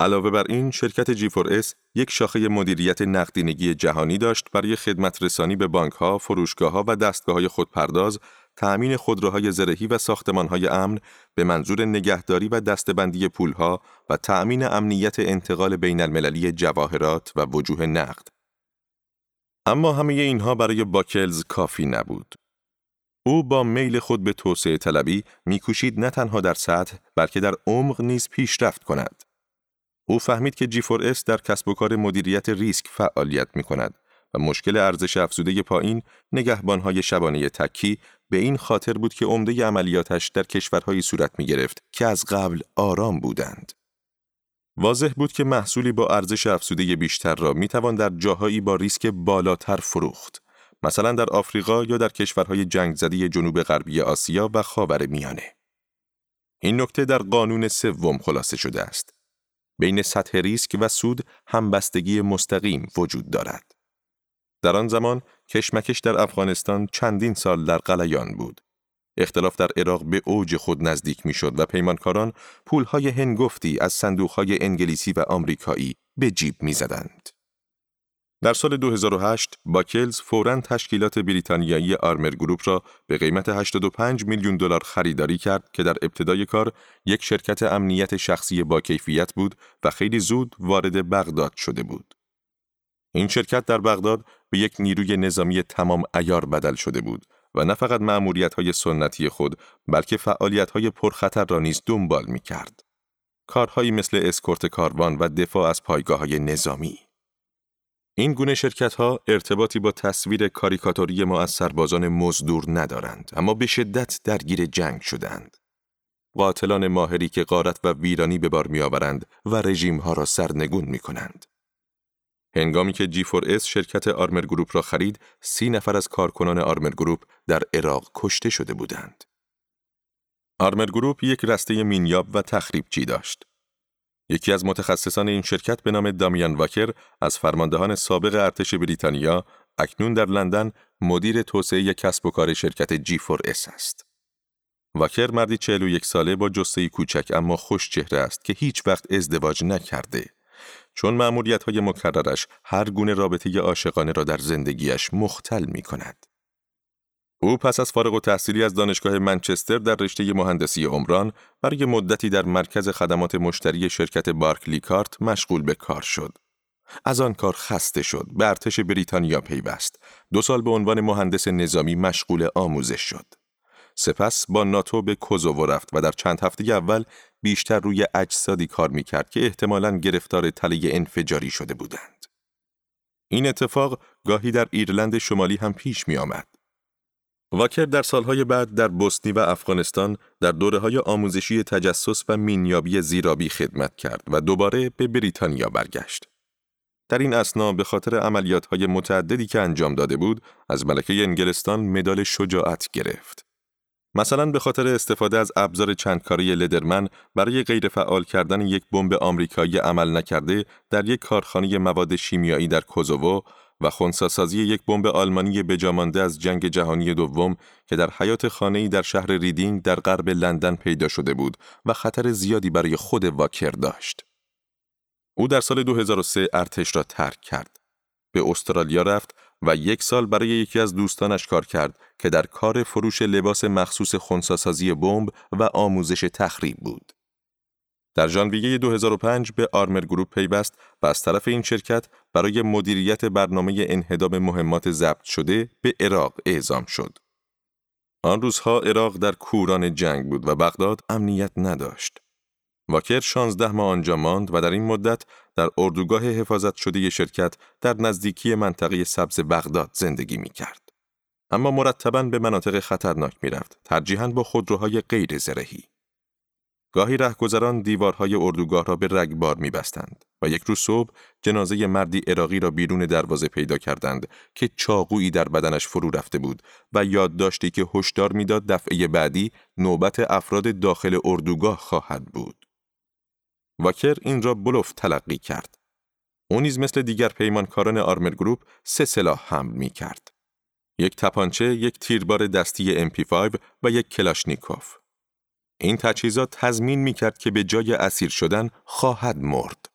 علاوه بر این، شرکت G4S یک شاخه مدیریت نقدینگی جهانی داشت برای خدمت رسانی به بانک‌ها، فروشگاه‌ها و دستگاه‌های خودپرداز، تأمین خودروهای زرهی و ساختمان‌های امن به منظور نگهداری و دسته‌بندی پول‌ها و تأمین امنیت انتقال بین‌المللی جواهرات و وجوه نقد. اما همه اینها برای باکلز کافی نبود. او با میل خود به توسعه طلبی می‌کوشید نه تنها در سطح بلکه در عمق نیز پیشرفت کند. او فهمید که G4S در کسب و کار مدیریت ریسک فعالیت می‌کند و مشکل ارزش افزوده پایین نگهبان‌های شبانه تکی به این خاطر بود که عمده عملیاتش در کشورهایی صورت می‌گرفت که از قبل آرام بودند. واضح بود که محصولی با ارزش افزوده بیشتر را میتوان در جاهایی با ریسک بالاتر فروخت، مثلا در آفریقا یا در کشورهای جنگ‌زده جنوب غربی آسیا و خاورمیانه. این نکته در قانون 3 خلاصه شده است. بین سطح ریسک و سود همبستگی مستقیم وجود دارد. در آن زمان کشمکش در افغانستان چندین سال در غلیان بود. اختلاف در عراق به اوج خود نزدیک میشد و پیمانکاران پولهای هنگفتی از صندوقهای انگلیسی و آمریکایی به جیب میزدند. در سال 2008 باکلز فوراً تشکیلات بریتانیایی آرمر گروپ را به قیمت $85 میلیون خریداری کرد که در ابتدای کار یک شرکت امنیت شخصی با کیفیت بود و خیلی زود وارد بغداد شده بود. این شرکت در بغداد به یک نیروی نظامی تمام عیار بدل شده بود و نه فقط مأموریت‌های سنتی خود بلکه فعالیت‌های پرخطر را نیز دنبال می‌کرد. کارهایی مثل اسکورت کاروان و دفاع از پایگاه‌های نظامی. این گونه شرکت‌ها ارتباطی با تصویر کاریکاتوری ما از سربازان مزدور ندارند، اما به شدت درگیر جنگ شدند. قاتلان ماهری که غارت و ویرانی به بار می‌آورند و رژیم‌ها را سرنگون می‌کنند. هنگامی که G4S شرکت آرمر گروپ را خرید، 30 نفر از کارکنان آرمر گروپ در عراق کشته شده بودند. آرمر گروپ یک رسته مینیاب و تخریبچی داشت. یکی از متخصصان این شرکت به نام دامیان واکر از فرماندهان سابق ارتش بریتانیا، اکنون در لندن مدیر توسعه کسب و کار شرکت G4S است. واکر مردی 41 ساله با جثه‌ای کوچک اما خوش چهره است که هیچ وقت ازدواج نکرده، چون مأموریت‌های مکررش هر گونه رابطه عاشقانه را در زندگیش مختل می‌کند. او پس از فارغ التحصیلی از دانشگاه منچستر در رشته مهندسی عمران برای مدتی در مرکز خدمات مشتری شرکت بارکلی کارت مشغول به کار شد از آن کار خسته شد، به ارتش بریتانیا پیوست. 2 سال به عنوان مهندس نظامی مشغول آموزش شد. سپس با ناتو به کوزوو رفت و در چند هفته اول بیشتر روی اجسادی کار می‌کرد که احتمالاً گرفتار تله انفجاری شده بودند. این اتفاق گاهی در ایرلند شمالی هم پیش می‌آمد. واکر در سالهای بعد در بوسنی و افغانستان در دوره‌های آموزشی تجسس و مینیابی زیرابی خدمت کرد و دوباره به بریتانیا برگشت. در این اثنا به خاطر عملیات‌های متعددی که انجام داده بود، از ملکه انگلستان مدال شجاعت گرفت. مثلا به خاطر استفاده از ابزار چندکاری لدرمن برای غیرفعال کردن یک بمب آمریکایی عمل نکرده در یک کارخانه مواد شیمیایی در کوزوو و خنثی‌سازی یک بمب آلمانی بجامانده از جنگ جهانی دوم که در حیاط خانه‌ای در شهر ریدینگ در غرب لندن پیدا شده بود و خطر زیادی برای خود واکر داشت. او در سال 2003 ارتش را ترک کرد. به استرالیا رفت و 1 سال برای یکی از دوستانش کار کرد که در کار فروش لباس مخصوص خنثی‌سازی بمب و آموزش تخریب بود. در ژانویه 2005 به آرمر گروپ پیوست و از طرف این شرکت برای مدیریت برنامه انهدام مهمات ضبط شده به عراق اعزام شد. آن روزها عراق در کوران جنگ بود و بغداد امنیت نداشت. واکر 16 ماه آنجا ماند و در این مدت در اردوگاه حفاظت شده شرکت در نزدیکی منطقه سبز بغداد زندگی می کرد. اما مرتباً به مناطق خطرناک می رفت، ترجیحاً با خودروهای غیر زرهی. گاهی رهگذران دیوارهای اردوگاه را به رگبار می بستند و یک روز صبح جنازه مردی عراقی را بیرون دروازه پیدا کردند که چاقویی در بدنش فرو رفته بود و یادداشتی که هشدار می داد دفعه بعدی نوبت افراد داخل اردوگاه خواهد بود. واکر این را بلوف تلقی کرد. او نیز مثل دیگر پیمانکاران آرمر گروپ 3 سلاح حمل می کرد. 1 تپانچه، 1 تیربار دستی MP5 و 1 کلاشنیکوف. این تجهیزات تضمین می‌کرد که به جای اسیر شدن خواهد مرد.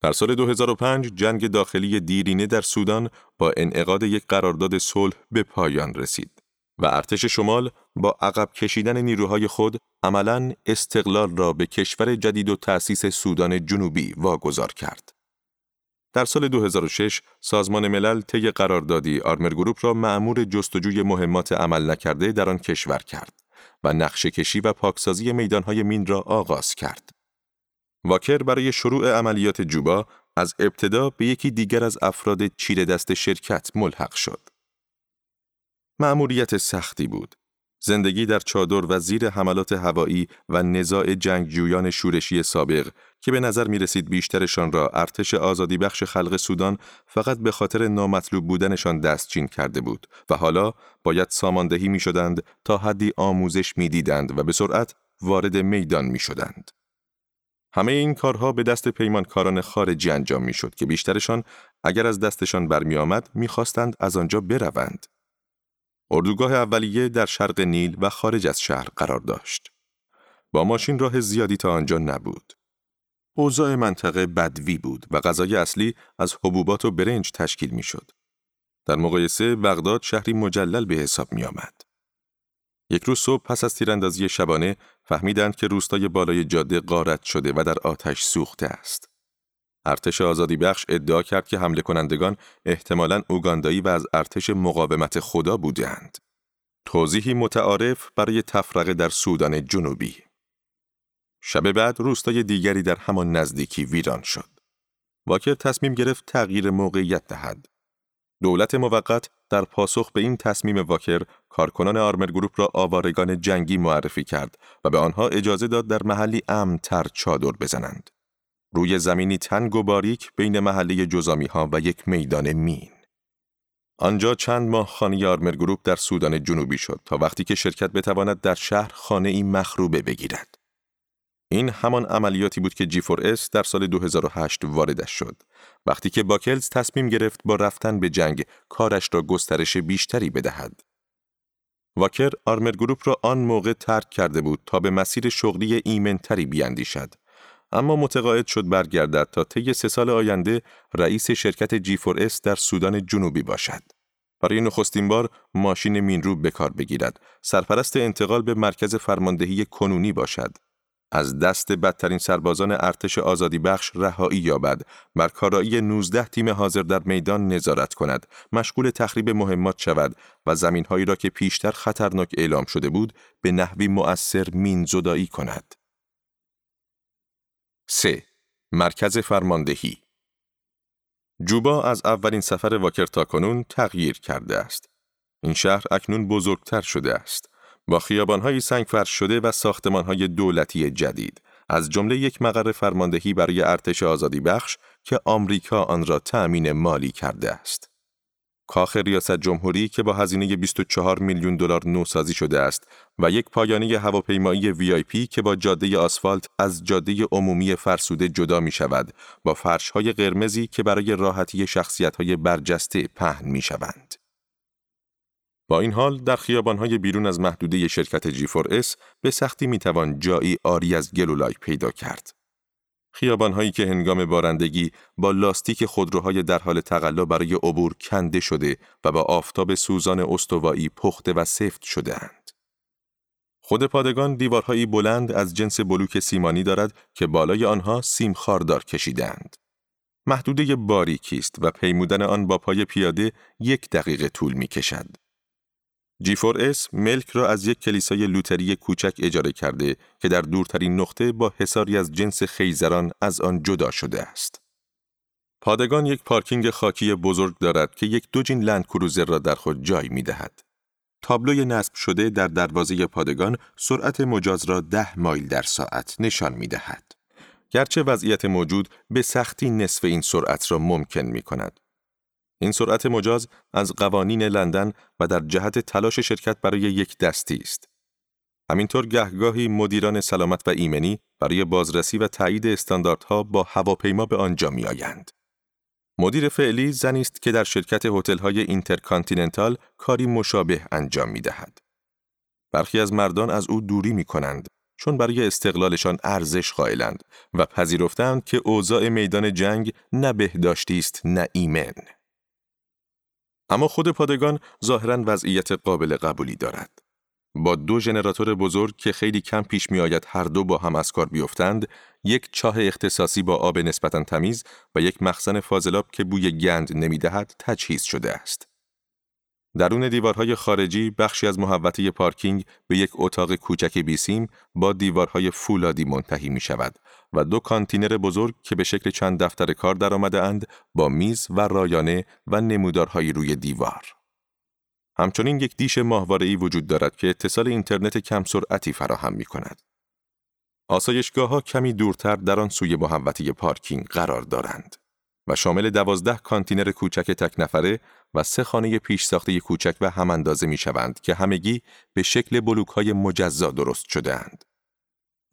در سال 2005 جنگ داخلی دیرینه در سودان با انعقاد یک قرارداد صلح به پایان رسید و ارتش شمال با عقب کشیدن نیروهای خود عملاً استقلال را به کشور جدید و تأسیس سودان جنوبی واگذار کرد. در سال 2006 سازمان ملل طی قراردادی آرمر گروپ را مأمور جستجوی مهمات عمل نکرده در آن کشور کرد و نقشه‌کشی و پاکسازی میدان‌های مین را آغاز کرد. واکر برای شروع عملیات جوبا از ابتدا به یکی دیگر از افراد چیره دست شرکت ملحق شد. مأموریت سختی بود. زندگی در چادر و زیر حملات هوایی و نزاع جنگجویان شورشی سابق که به نظر می‌رسید بیشترشان را ارتش آزادی بخش خلق سودان فقط به خاطر نامطلوب بودنشان دستچین کرده بود و حالا باید ساماندهی می‌شدند، تا حدی آموزش می‌دیدند و به سرعت وارد میدان می‌شدند. همه این کارها به دست پیمانکاران خارجی انجام می‌شد که بیشترشان اگر از دستشان برمی‌آمد می‌خواستند از آنجا بروند. اردوگاه اولیه در شرق نیل و خارج از شهر قرار داشت. با ماشین راه زیادی تا آنجا نبود. اوضاع منطقه بدوی بود و غذای اصلی از حبوبات و برنج تشکیل می شد. در مقایسه بغداد شهری مجلل به حساب می آمد. یک روز صبح پس از تیراندازی شبانه فهمیدند که روستای بالای جاده غارت شده و در آتش سوخته است. ارتش آزادی بخش ادعا کرد که حمله کنندگان احتمالاً اوگاندایی و از ارتش مقاومت خدا بودند. توضیحی متعارف برای تفرقه در سودان جنوبی. شب بعد روستای دیگری در همان نزدیکی ویران شد. واکر تصمیم گرفت تغییر موقعیت دهد. دولت موقت در پاسخ به این تصمیم واکر کارکنان آرمر گروپ را آوارگان جنگی معرفی کرد و به آنها اجازه داد در محلی امن‌تر چادر بزنند. روی زمینی تنگ و باریک بین محله جزامی‌ها و یک میدان مین. آنجا چند ماه خانه آرمر گروپ در سودان جنوبی شد تا وقتی که شرکت بتواند در شهر خانه‌ای مخروبه بگیرد. این همان عملیاتی بود که G4S در سال 2008 واردش شد، وقتی که باکلز تصمیم گرفت با رفتن به جنگ کارش را گسترش بیشتری بدهد. واکر آرمر گروپ را آن موقع ترک کرده بود تا به مسیر شغلی ایمن‌تری بیاندیشد، اما متقاعد شد برگردد تا طی 3 سال آینده رئیس شرکت G4S در سودان جنوبی باشد. برای نخستین بار ماشین مینرو به کار بگیرد، سرپرست انتقال به مرکز فرماندهی کنونی باشد. از دست بدترین سربازان ارتش آزادی بخش رهایی یابد، بر کارایی 19 تیم حاضر در میدان نظارت کند، مشغول تخریب مهمات شود و زمین‌هایی را که پیشتر خطرناک اعلام شده بود به نحوی مؤثر مین‌زدایی کند. 3. مرکز فرماندهی جوبا از اولین سفر واکر تا کنون تغییر کرده است. این شهر اکنون بزرگتر شده است، با خیابان‌های سنگفرش شده و ساختمان‌های دولتی جدید، از جمله یک مقر فرماندهی برای ارتش آزادی بخش که آمریکا آن را تأمین مالی کرده است. کاخ ریاست جمهوری که با هزینه 24 میلیون دلار نوسازی شده است و یک پایانه هواپیمایی VIP که با جاده آسفالت از جاده عمومی فرسوده جدا می شود، با فرش‌های قرمزی که برای راحتی شخصیت‌های برجسته پهن می شوند. با این حال در خیابان‌های بیرون از محدوده شرکت G4S به سختی می‌توان جایی آری از گل و لای پیدا کرد. خیابان‌هایی که هنگام بارندگی با لاستیک خودروهای در حال تقلا برای عبور کنده شده و با آفتاب سوزان استوایی پخته و سفت شده‌اند. خود پادگان دیوارهایی بلند از جنس بلوک سیمانی دارد که بالای آنها سیم خاردار کشیدند. محدوده باریکی است و پیمودن آن با پای پیاده 1 دقیقه طول می‌کشد. G4S ملک را از یک کلیسای لوتری کوچک اجاره کرده که در دورترین نقطه با حصاری از جنس خیزران از آن جدا شده است. پادگان یک پارکینگ خاکی بزرگ دارد که 2 جین لند کروزر را در خود جای می دهد. تابلوی نصب شده در دروازه پادگان سرعت مجاز را 10 مایل در ساعت نشان می دهد. گرچه وضعیت موجود به سختی نصف این سرعت را ممکن می کند. این سرعت مجاز از قوانین لندن و در جهت تلاش شرکت برای یک دستی است. همینطور گهگاهی مدیران سلامت و ایمنی برای بازرسی و تایید استانداردها با هواپیما به آنجا می آیند. مدیر فعلی زنی است که در شرکت هتل‌های اینترکانتیننتال کاری مشابه انجام می دهد. برخی از مردان از او دوری می کنند چون برای استقلالشان ارزش قائلند و پذیرفتند که اوضاع میدان جنگ نه بهداشتی است نه ایمن. اما خود پادگان ظاهراً وضعیت قابل قبولی دارد. با 2 ژنراتور بزرگ که خیلی کم پیش می آید هر دو با هم از کار بیفتند، یک چاه اختصاصی با آب نسبتاً تمیز و یک مخزن فاضلاب که بوی گند نمی دهد تجهیز شده است. درون دیوارهای خارجی بخشی از محوطه پارکینگ به یک اتاق کوچک بیسیم با دیوارهای فولادی منتهی می شود و 2 کانتینر بزرگ که به شکل چند دفتر کار در آمده اند با میز و رایانه و نمودارهایی روی دیوار. همچنین یک دیش ماهواره‌ای وجود دارد که اتصال اینترنت کم سرعتی فراهم می کند. آسایشگاه‌ها کمی دورتر در آن سوی محوطه پارکینگ قرار دارند و شامل 12 کانتینر کوچک تک نفره و 3 خانه پیش ساخته کوچک و هم اندازه می شوند که همگی به شکل بلوک‌های مجزا درست شده‌اند.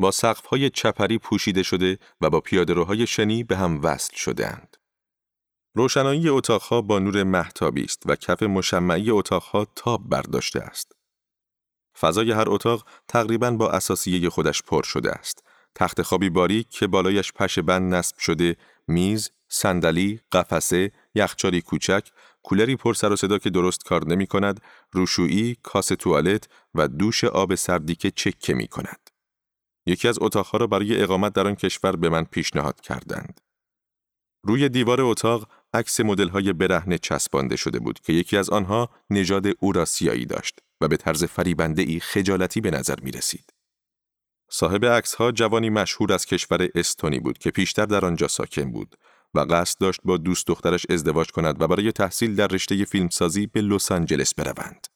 با سقف‌های چپری پوشیده شده و با پیاده‌روهای شنی به هم وصل شده‌اند. روشنایی اتاق‌ها با نور مهتابی است و کف مشمعی اتاق‌ها تاب برداشته است. فضای هر اتاق تقریباً با اساسیه خودش پر شده است. تخت خوابی باریک که بالایش پشه بند نصب شده، میز، صندلی، قفسه، یخچالی کوچک، کولری پر سر و صدا که درست کار نمی کند، روشویی، کاسه توالت و دوش آب سردی که چکه می کند. یکی از اتاقها را برای اقامت در آن کشور به من پیشنهاد کردند. روی دیوار اتاق عکس مدل‌های برهنه چسبانده شده بود که یکی از آنها نژاد اوراسیایی داشت و به طرز فریبنده‌ای خجالتی به نظر می رسید. صاحب عکس‌ها جوانی مشهور از کشور استونی بود که پیشتر در آنجا ساکن بود و قصد داشت با دوست دخترش ازدواج کند و برای تحصیل در رشته فیلمسازی به لس آنجلس بروند.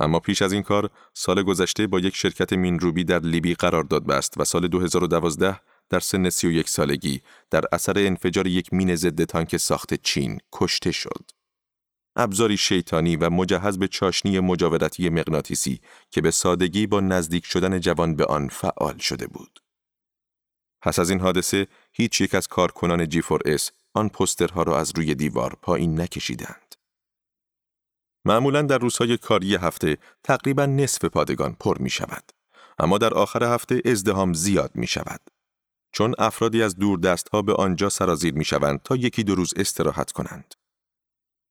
اما پیش از این کار سال گذشته با یک شرکت مینروبی در لیبی قرارداد بست و سال 2012 در سن 31 سالگی در اثر انفجار یک مین ضد تانک ساخت چین کشته شد. ابزاری شیطانی و مجهز به چاشنی مجاورتی مغناطیسی که به سادگی با نزدیک شدن جوان به آن فعال شده بود. پس از این حادثه هیچ یک از کارکنان G4S آن پوسترها را از روی دیوار پایین نکشیدند. معمولاً در روزهای کاری هفته تقریباً نصف پادگان پر می شود. اما در آخر هفته ازدحام زیاد می شود. چون افرادی از دوردستها به آنجا سرازیر می شوند تا 1-2 روز استراحت کنند.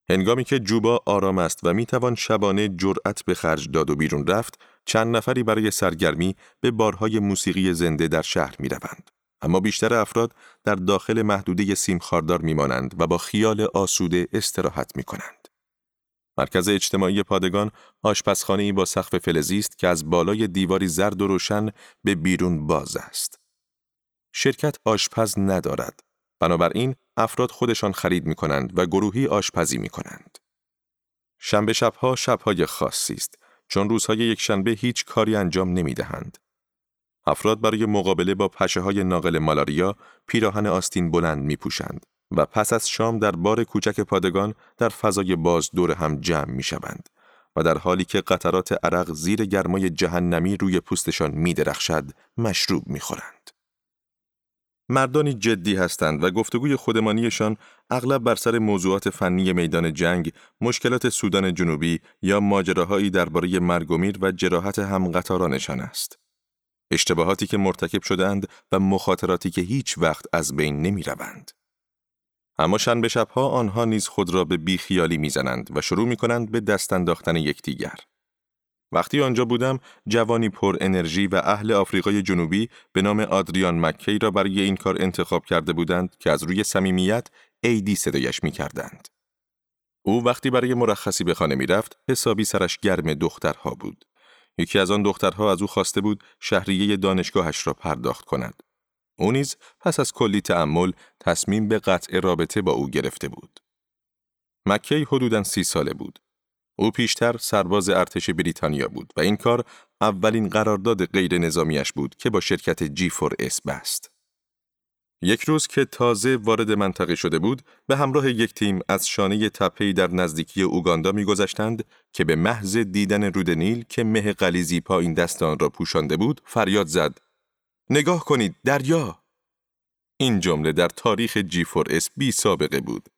هنگامی که جوبا آرام است و میتوان شبانه جرأت به خرج داد و بیرون رفت، چند نفری برای سرگرمی به بارهای موسیقی زنده در شهر میروند. اما بیشتر افراد در داخل محدوده سیم خاردار میمانند و با خیال آسوده استراحت میکنند. مرکز اجتماعی پادگان آشپزخانه‌ای با سقف فلزی است که از بالای دیواری زرد و روشن به بیرون باز است. شرکت آشپز ندارد. بنابراین افراد خودشان خرید می‌کنند و گروهی آشپزی می‌کنند. شنبه شب‌ها شب‌های خاصی است چون روزهای یکشنبه هیچ کاری انجام نمی‌دهند. افراد برای مقابله با پشه‌های ناقل مالاریا پیراهن آستین بلند می‌پوشند و پس از شام در بار کوچک پادگان در فضای باز دور هم جمع می‌شوند و در حالی که قطرات عرق زیر گرمای جهنمی روی پوستشان می‌درخشد مشروب می‌خورند. مردانی جدی هستند و گفتگوی خودمانیشان اغلب بر سر موضوعات فنی میدان جنگ، مشکلات سودان جنوبی یا ماجراهایی درباره مرگ و میر و جراحت همقطارانشان است. اشتباهاتی که مرتکب شدند و مخاطراتی که هیچ وقت از بین نمی‌روند. اما شنبه شب‌ها آنها نیز خود را به بیخیالی می‌زنند و شروع می‌کنند به دست انداختن یکدیگر. وقتی آنجا بودم، جوانی پر انرژی و اهل آفریقای جنوبی به نام آدریان مکی را برای این کار انتخاب کرده بودند که از روی صمیمیت ایدی صدایش می کردند. او وقتی برای مرخصی به خانه می رفت، حسابی سرش گرم دخترها بود. یکی از آن دخترها از او خواسته بود شهریه دانشگاهش را پرداخت کند. او نیز پس از کلی تأمل تصمیم به قطع رابطه با او گرفته بود. مکی حدوداً 30 ساله بود. او پیشتر سرباز ارتش بریتانیا بود و این کار اولین قرارداد غیر نظامیش بود که با شرکت G4S بست. یک روز که تازه وارد منطقه شده بود، به همراه یک تیم از شانه تپه‌ای در نزدیکی اوگاندا می‌گذشتند که به محض دیدن رود نیل که مه غلیظی پایین دستان را پوشانده بود، فریاد زد: نگاه کنید، دریا! این جمله در تاریخ G4S بی سابقه بود.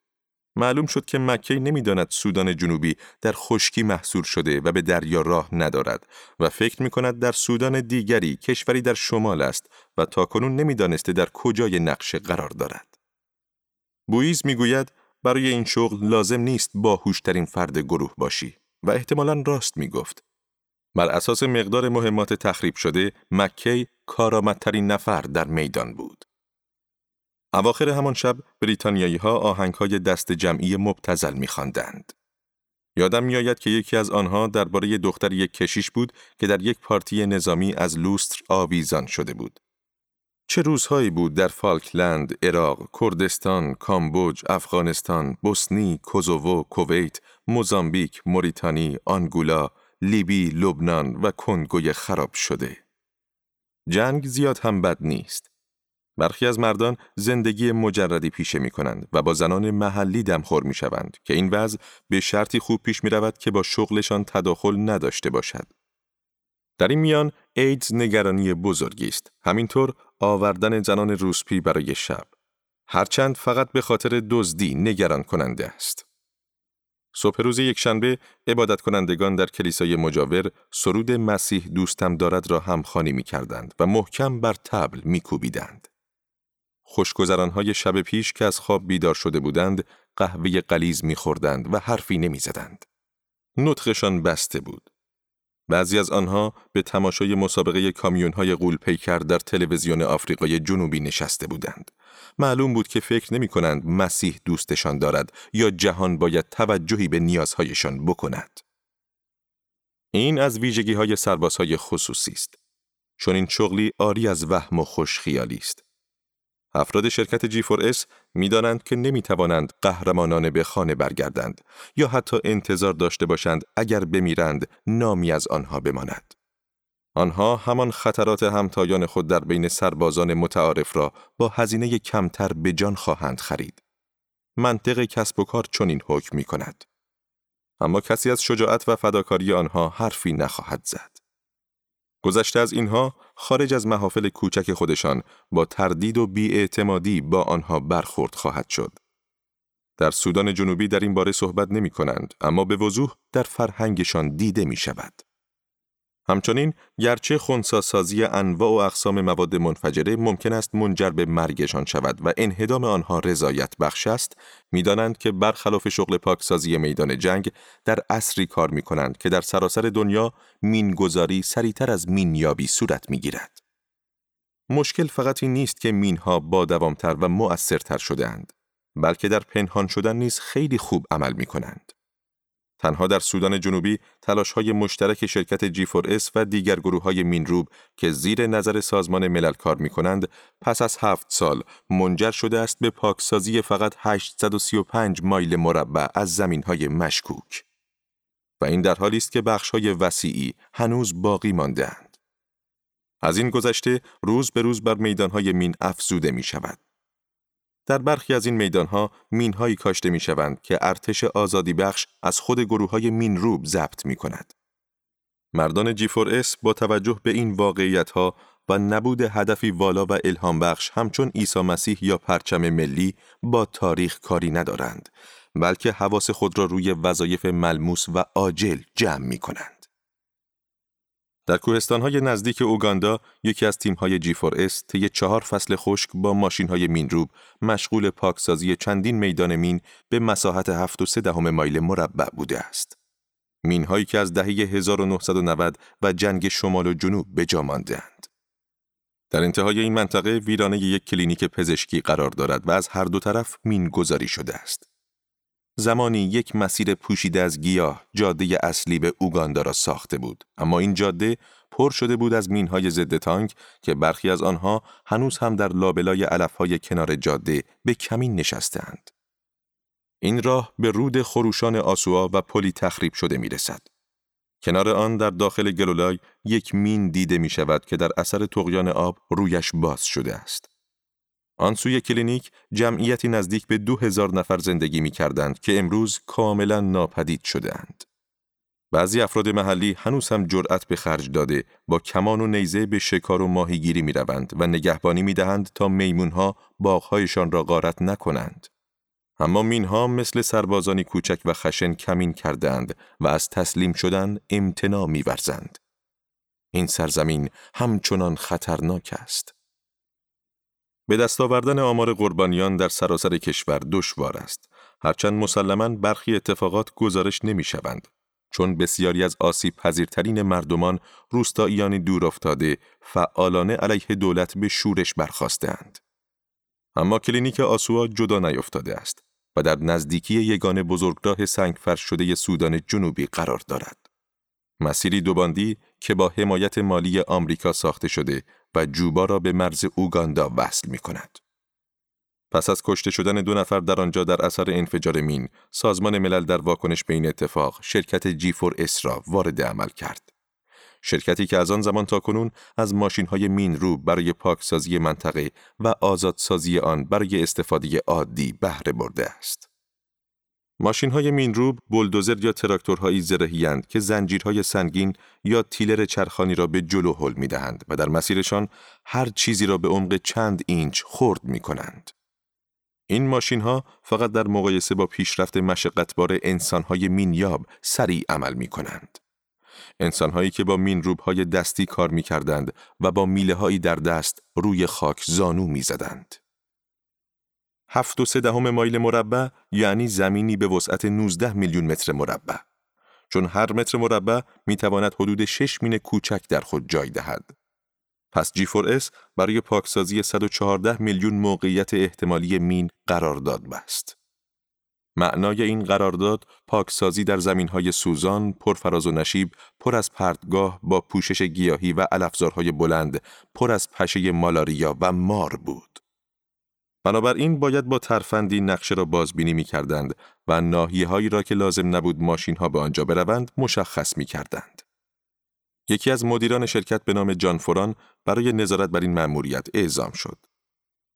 معلوم شد که مکی نمی‌داند سودان جنوبی در خشکی محصور شده و به دریا راه ندارد و فکر می‌کند در سودان دیگری، کشوری در شمال است و تاکنون نمی‌دانسته در کجای نقشه قرار دارد. بویز می‌گوید برای این شغل لازم نیست باهوش‌ترین فرد گروه باشی و احتمالاً راست می‌گفت. بر اساس مقدار مهمات تخریب شده، مکی کارآمدترین نفر در میدان بود. اواخر همان شب، بریتانیایی‌ها آهنگ‌های دست جمعی مبتذل می‌خواندند. یادم می‌آید که یکی از آنها درباره دختری یک کشیش بود که در یک پارتی نظامی از لوستر آویزان شده بود. چه روزهایی بود در فالکلند، عراق، کردستان، کامبوج، افغانستان، بوسنی، کوزوو، کویت، موزامبیک، موریتانی، آنگولا، لیبی، لبنان و کنگوی خراب شده. جنگ زیاد هم بد نیست. برخی از مردان زندگی مجردی پیشه می کنند و با زنان محلی دمخور می شوند که این وضع به شرطی خوب پیش می رود که با شغلشان تداخل نداشته باشد. در این میان ایدز نگرانی بزرگی است، همینطور آوردن زنان روسپی برای شب، هرچند فقط به خاطر دزدی نگران کننده است. صبح روز یکشنبه عبادت کنندگان در کلیسای مجاور سرود مسیح دوستم دارد را همخوانی می کردند و محکم بر طبل می کوبیدند. خوشگذران‌های شب پیش که از خواب بیدار شده بودند، قهوه غلیظ می‌خوردند و حرفی نمی‌زدند. نطقشان بسته بود. بعضی از آنها به تماشای مسابقه کامیون‌های غول‌پیکر در تلویزیون آفریقای جنوبی نشسته بودند. معلوم بود که فکر نمی‌کنند مسیح دوستشان دارد یا جهان باید توجهی به نیازهایشان بکند. این از ویژگی‌های سربازهای خصوصی است. چون این شغلی عاری از وهم و خوشخیالی است. افراد شرکت G4S می‌دانند که نمی‌توانند قهرمانانه به خانه برگردند یا حتی انتظار داشته باشند اگر بمیرند نامی از آنها بماند. آنها همان خطرات همتایان خود در بین سربازان متعارف را با هزینه کمتر به جان خواهند خرید. منطق کسب و کار چنین حکم می‌کند. اما کسی از شجاعت و فداکاری آنها حرفی نخواهد زد. گذشته از اینها، خارج از محافل کوچک خودشان با تردید و بی‌اعتمادی با آنها برخورد خواهد شد. در سودان جنوبی در این باره صحبت نمی کنند، اما به وضوح در فرهنگشان دیده می شود. همچنین گرچه خنثی‌سازی انواع و اقسام مواد منفجره ممکن است منجر به مرگشان شود و انهدام آنها رضایت بخش است، می‌دانند که برخلاف شغل پاکسازی میدان جنگ در عصری کار می‌کنند که در سراسر دنیا مین‌گذاری سریعتر از مین‌یابی صورت می‌گیرد. مشکل فقط این نیست که مین‌ها با دوام‌تر و مؤثرتر شده‌اند، بلکه در پنهان شدن نیز خیلی خوب عمل می‌کنند. تنها در سودان جنوبی تلاش‌های مشترک شرکت G4S و دیگر گروه‌های مینروب که زیر نظر سازمان ملل کار می‌کنند، پس از 7 سال منجر شده است به پاکسازی فقط 835 مایل مربع از زمین‌های مشکوک. و این در حالی است که بخش‌های وسیعی هنوز باقی مانده‌اند. از این گذشته روز به روز بر میدان‌های مین افزوده می‌شود. در برخی از این میدانها مین‌هایی کاشته می‌شوند که ارتش آزادی بخش از خود گروه‌های مینروب ضبط می‌کند. مردان G4S با توجه به این واقعیت‌ها و نبود هدفی والا و الهام بخش همچون عیسی مسیح یا پرچم ملی با تاریخ کاری ندارند، بلکه حواس خود را روی وظایف ملموس و عاجل جمع می‌کنند. در کوهستان‌های نزدیک اوگاندا، یکی از تیم‌های G4S طی 4 فصل خشک با ماشین‌های مینروب مشغول پاکسازی چندین میدان مین به مساحت 7.3 مایل مربع بوده است. مین‌هایی که از دهه 1990 و جنگ شمال و جنوب به جا مانده‌اند. در انتهای این منطقه ویرانه یک کلینیک پزشکی قرار دارد و از هر دو طرف مین‌گذاری شده است. زمانی یک مسیر پوشیده از گیاه جاده اصلی به اوگاندا را ساخته بود، اما این جاده پر شده بود از مین‌های ضد تانک که برخی از آنها هنوز هم در لابلای علف‌های کنار جاده به کمین نشسته‌اند. این راه به رود خروشان آسوا و پلی تخریب شده می‌رسد. کنار آن در داخل گلولای یک مین دیده می‌شود که در اثر طغیان آب رویش باز شده است. آن سوی کلینیک جمعیتی نزدیک به 2000 نفر زندگی می کردند که امروز کاملا ناپدید شده اند. بعضی افراد محلی هنوز هم جرأت به خرج داده با کمان و نیزه به شکار و ماهیگیری می روند و نگهبانی می دهند تا میمونها باغهایشان را غارت نکنند. اما مینها مثل سربازانی کوچک و خشن کمین کردند و از تسلیم شدن امتناع می ورزند. این سرزمین همچنان خطرناک است. به دست آوردن آمار قربانیان در سراسر کشور دشوار است، هرچند مسلماً برخی اتفاقات گزارش نمی‌شوند، چون بسیاری از آسیب پذیرترین مردمان روستاییان دورافتاده فعالانه علیه دولت به شورش برخاسته‌اند. اما کلینیک آسوا جدا نیفتاده است و در نزدیکی یگانه بزرگراه سنگفرش شده سودان جنوبی قرار دارد. مسیری دوباندی که با حمایت مالی آمریکا ساخته شده و جوبا را به مرز اوگاندا وصل می کند. پس از کشته شدن 2 نفر در آنجا در اثر انفجار مین، سازمان ملل در واکنش به این اتفاق شرکت G4S را وارد عمل کرد. شرکتی که از آن زمان تا کنون از ماشین‌های مین روب برای پاکسازی منطقه و آزادسازی آن برای استفاده عادی بهره برده است. ماشین‌های مینروب بولدوزر یا تراکتورهایی زرهی‌اند که زنجیرهای سنگین یا تیلر چرخانی را به جلو هل می‌دهند و در مسیرشان هر چیزی را به عمق چند اینچ خرد می‌کنند. این ماشین‌ها فقط در مقایسه با پیشرفت مشقتبار انسان‌های مینیاب سریع عمل می‌کنند. انسان‌هایی که با مینروب‌های دستی کار می‌کردند و با میله‌هایی در دست روی خاک زانو می‌زدند. 7.3 مایل مربع یعنی زمینی به وسعت 19 میلیون متر مربع، چون هر متر مربع میتواند حدود 6 مین کوچک در خود جای دهد. پس G4S برای پاکسازی 114 میلیون موقعیت احتمالی مین قرارداد بست. معنای این قرارداد پاکسازی در زمین‌های سوزان، پرفراز و نشیب، پر از پرتگاه با پوشش گیاهی و علفزارهای بلند، پر از پشه مالاریا و مار بود. بنابراین باید با ترفندی نقشه را بازبینی می کردند و ناحیه‌هایی را که لازم نبود ماشین‌ها به آنجا بروند مشخص می کردند. یکی از مدیران شرکت به نام جان فوران برای نظارت بر این مأموریت اعزام شد.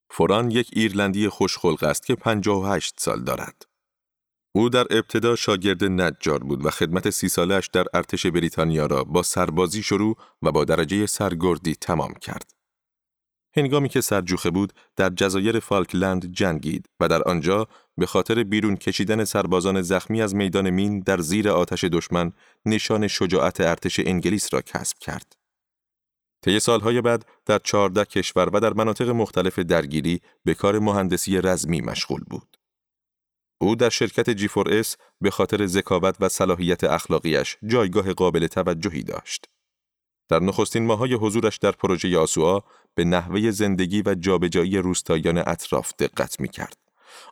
فوران یک ایرلندی خوشخلق است که 58 سال دارد. او در ابتدا شاگرد نجار بود و خدمت 30 ساله‌اش در ارتش بریتانیا را با سربازی شروع و با درجه سرگردی تمام کرد. هنگامی که سرجوخه بود در جزایر فالکلند جنگید و در آنجا به خاطر بیرون کشیدن سربازان زخمی از میدان مین در زیر آتش دشمن نشان شجاعت ارتش انگلیس را کسب کرد. طی سالهای بعد در 14 کشور و در مناطق مختلف درگیری به کار مهندسی رزمی مشغول بود. او در شرکت G4S به خاطر ذکاوت و صلاحیت اخلاقیش جایگاه قابل توجهی داشت. در نخستین ماه‌های حضورش در پروژه آسوآ به نحوه زندگی و جابجایی روستاییان اطراف دقت می‌کرد.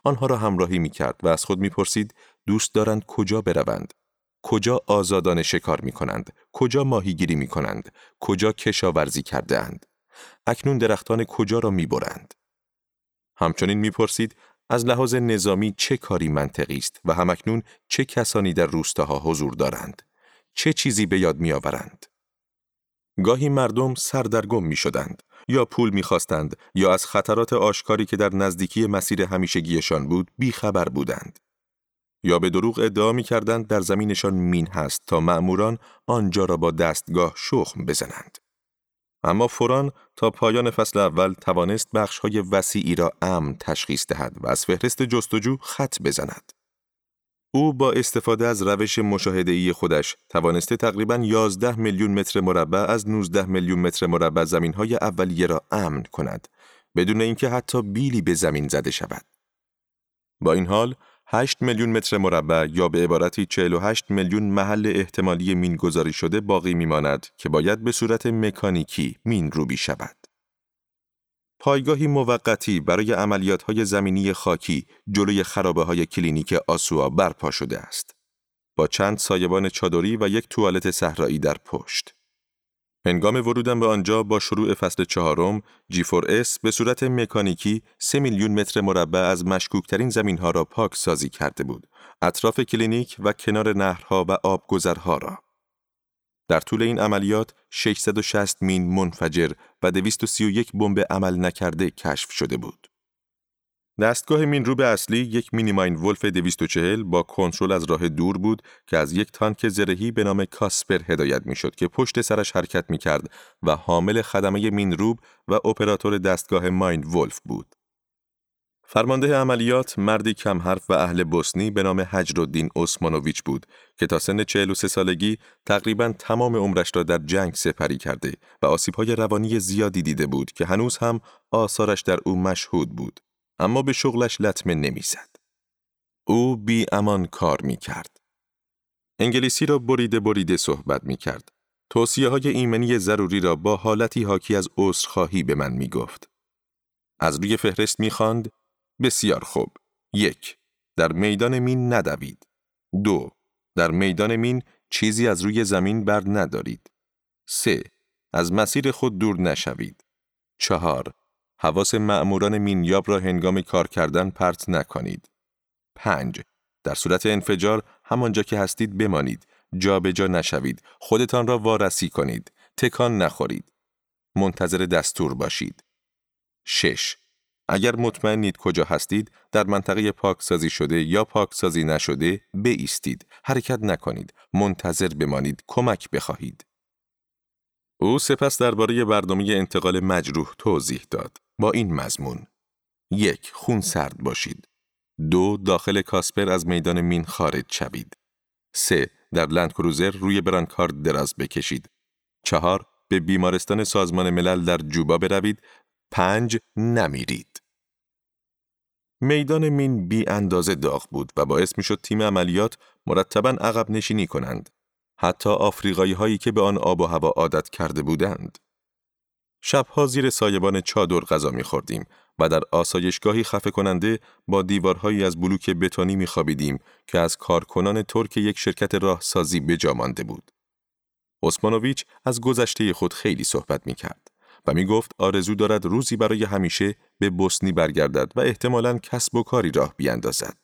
آنها را همراهی می‌کرد و از خود می‌پرسید دوست دارند کجا بروند، کجا آزادانه شکار می‌کنند، کجا ماهیگیری می‌کنند، کجا کشاورزی کرده‌اند، اکنون درختان کجا را می‌برند. همچنین می‌پرسید از لحاظ نظامی چه کاری منطقی است و همکنون چه کسانی در روستاها حضور دارند، چه چیزی به یاد می‌آورند. گاهی مردم سردرگم می‌شدند، یا پول می‌خواستند یا از خطرات آشکاری که در نزدیکی مسیر همیشگیشان بود بی‌خبر بودند، یا به دروغ ادعا می‌کردند در زمینشان مین هست تا مأموران آنجا را با دستگاه شخم بزنند. اما فوراً تا پایان فصل اول توانست بخش‌های وسیعی را امن تشخیص دهد و از فهرست جستجو خط بزند. او با استفاده از روش مشاهده‌ای خودش توانسته تقریباً 11 میلیون متر مربع از 19 میلیون متر مربع زمین‌های اولیه را امن کند بدون اینکه حتی بیلی به زمین زده شود. با این حال 8 میلیون متر مربع یا به عبارتی 48 میلیون محل احتمالی مین گذاری شده باقی می‌ماند که باید به صورت مکانیکی مین روبی شود. پایگاهی موقتی برای عملیات‌های زمینی خاکی جلوی خرابه‌های کلینیک آسوآ برپا شده است، با چند سایبان چادری و یک توالت صحرایی در پشت. هنگام ورودم به آنجا با شروع فصل چهارم، G4S به صورت مکانیکی 3 میلیون متر مربع از مشکوکترین زمین‌ها را پاک سازی کرده بود، اطراف کلینیک و کنار نهرها و آبگذرها را. در طول این عملیات 660 مین منفجر و 231 بمب عمل نکرده کشف شده بود. دستگاه مینروب اصلی یک مینیماین ولف 240 با کنترل از راه دور بود که از یک تانک زرهی به نام کاسپر هدایت می‌شد که پشت سرش حرکت می‌کرد و حامل خدمه مینروب و اپراتور دستگاه ماین ولف بود. فرمانده عملیات مردی کم حرف و اهل بوسنی به نام هجرالدین عثمانوویچ بود که تا سن 43 سالگی تقریباً تمام عمرش را در جنگ سپری کرده و آسیب‌های روانی زیادی دیده بود که هنوز هم آثارش در او مشهود بود، اما به شغلش لطمه نمی‌زد. او بی امان کار می‌کرد. انگلیسی را بریده بریده صحبت می‌کرد. توصیه‌های ایمنی ضروری را با حالتی حاکی از عذرخواهی به من می‌گفت. از روی فهرست می‌خواند: بسیار خوب. 1. در میدان مین ندوید. 2. در میدان مین چیزی از روی زمین بر ندارید. 3. از مسیر خود دور نشوید. 4. حواس مأموران مینیاب را هنگام کار کردن پرت نکنید. 5. در صورت انفجار همانجا که هستید بمانید. جابجا نشوید. خودتان را وارسی کنید. تکان نخورید. منتظر دستور باشید. 6. اگر مطمئنید کجا هستید، در منطقه پاکسازی شده یا پاکسازی نشده، بایستید، حرکت نکنید، منتظر بمانید، کمک بخواهید. او سپس درباره برنامه انتقال مجروح توضیح داد، با این مضمون: 1. خون سرد باشید. 2. داخل کاسپر از میدان مین خارج شوید. 3. در لندکروزر روی برانکارد دراز بکشید. 4. به بیمارستان سازمان ملل در جوبا بروید. 5. نمیرید. میدان مین بی اندازه داغ بود و باعث میشد تیم عملیات مرتباً عقب نشینی کنند، حتی آفریقایی هایی که به آن آب و هوا عادت کرده بودند. شبها زیر سایبان چادر غذا می‌خوردیم و در آسایشگاهی خفه کننده با دیوارهایی از بلوک بتونی می‌خوابیدیم که از کارکنان ترک یک شرکت راهسازی به جا مانده بود. عثمانوویچ از گذشته خود خیلی صحبت می‌کرد و می گفت آرزو دارد روزی برای همیشه به بوسنی برگردد و احتمالاً کسب و کاری راه بیندازد.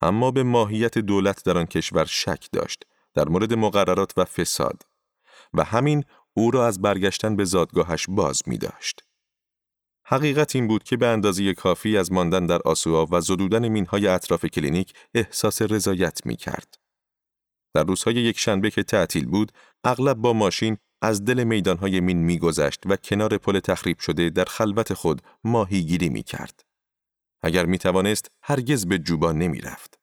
اما به ماهیت دولت در آن کشور شک داشت در مورد مقررات و فساد و همین او را از برگشتن به زادگاهش باز می داشت. حقیقت این بود که به اندازه کافی از ماندن در آسوآ و زدودن مین‌های اطراف کلینیک احساس رضایت می کرد. در روزهای یک شنبه که تعطیل بود، اغلب با ماشین از دل میدانهای مین میگذشت و کنار پل تخریب شده در خلوت خود ماهیگیری میکرد. اگر میتوانست هرگز به جوبا نمیرفت.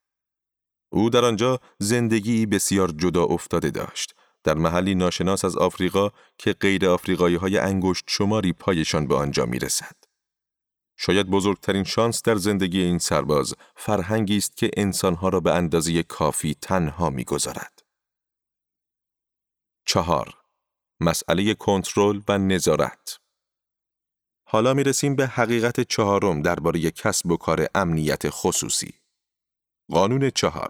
او در آنجا زندگی بسیار جدا افتاده داشت، در محلی ناشناس از آفریقا که غیر آفریقایی‌های انگشت شماری پایشان به آنجا میرسد. شاید بزرگترین شانس در زندگی این سرباز فرهنگی است که انسانها را به اندازه کافی تنها میگذارد. 4. مسئله کنترل و نظارت. حالا میرسیم به حقیقت 4 درباره کسب و کار امنیت خصوصی. قانون 4.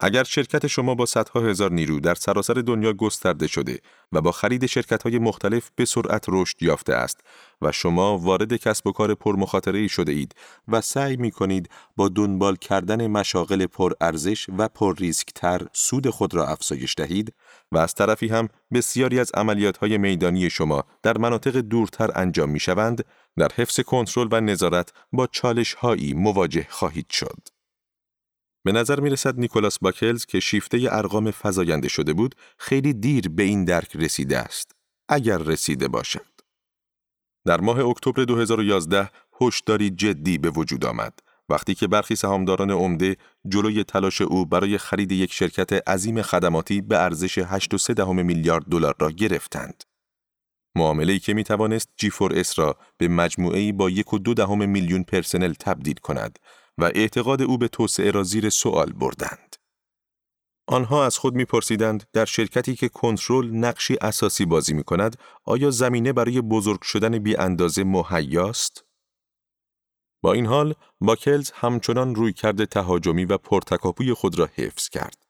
اگر شرکت شما با صدها هزار نیرو در سراسر دنیا گسترده شده و با خرید شرکت‌های مختلف به سرعت رشد یافته است و شما وارد کسب و کار پرمخاطره‌ای شده اید و سعی می‌کنید با دنبال کردن مشاغل پرارزش و پرریسک‌تر سود خود را افزایش دهید و از طرفی هم بسیاری از عملیات‌های میدانی شما در مناطق دورتر انجام می‌شوند، در حفظ کنترل و نظارت با چالش‌هایی مواجه خواهید شد. به نظر میرسد نیکلاس باکلز که شیفته ارقام فزاینده شده بود، خیلی دیر به این درک رسیده است، اگر رسیده باشد. در ماه اکتبر 2011 هشداری جدی به وجود آمد، وقتی که برخی سهامداران عمده جلوی تلاش او برای خرید یک شرکت عظیم خدماتی به ارزش 8.3 میلیارد دلار را گرفتند. معامله‌ای که میتوانست G4S را به مجموعه‌ای با 1.2 میلیون پرسنل تبدیل کند و اعتقاد او به توسعه را زیر سوال بردند. آنها از خود می‌پرسیدند در شرکتی که کنترل نقشی اساسی بازی می‌کند، آیا زمینه برای بزرگ شدن بی‌اندازه مهیاست؟ با این حال، باکلز همچنان رویکرد تهاجمی و پرتکاپوی خود را حفظ کرد.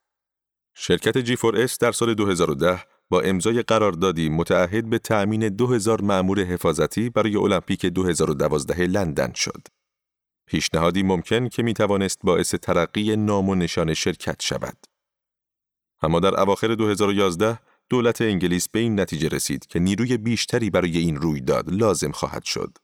شرکت G4S در سال 2010 با امضای قراردادی متعهد به تأمین 2000 مأمور حفاظتی برای المپیک 2012 لندن شد. پیشنهادی ممکن که میتوانست باعث ترقی نام و نشان شرکت شود. اما در اواخر 2011 دولت انگلیس به این نتیجه رسید که نیروی بیشتری برای این رویداد لازم خواهد شد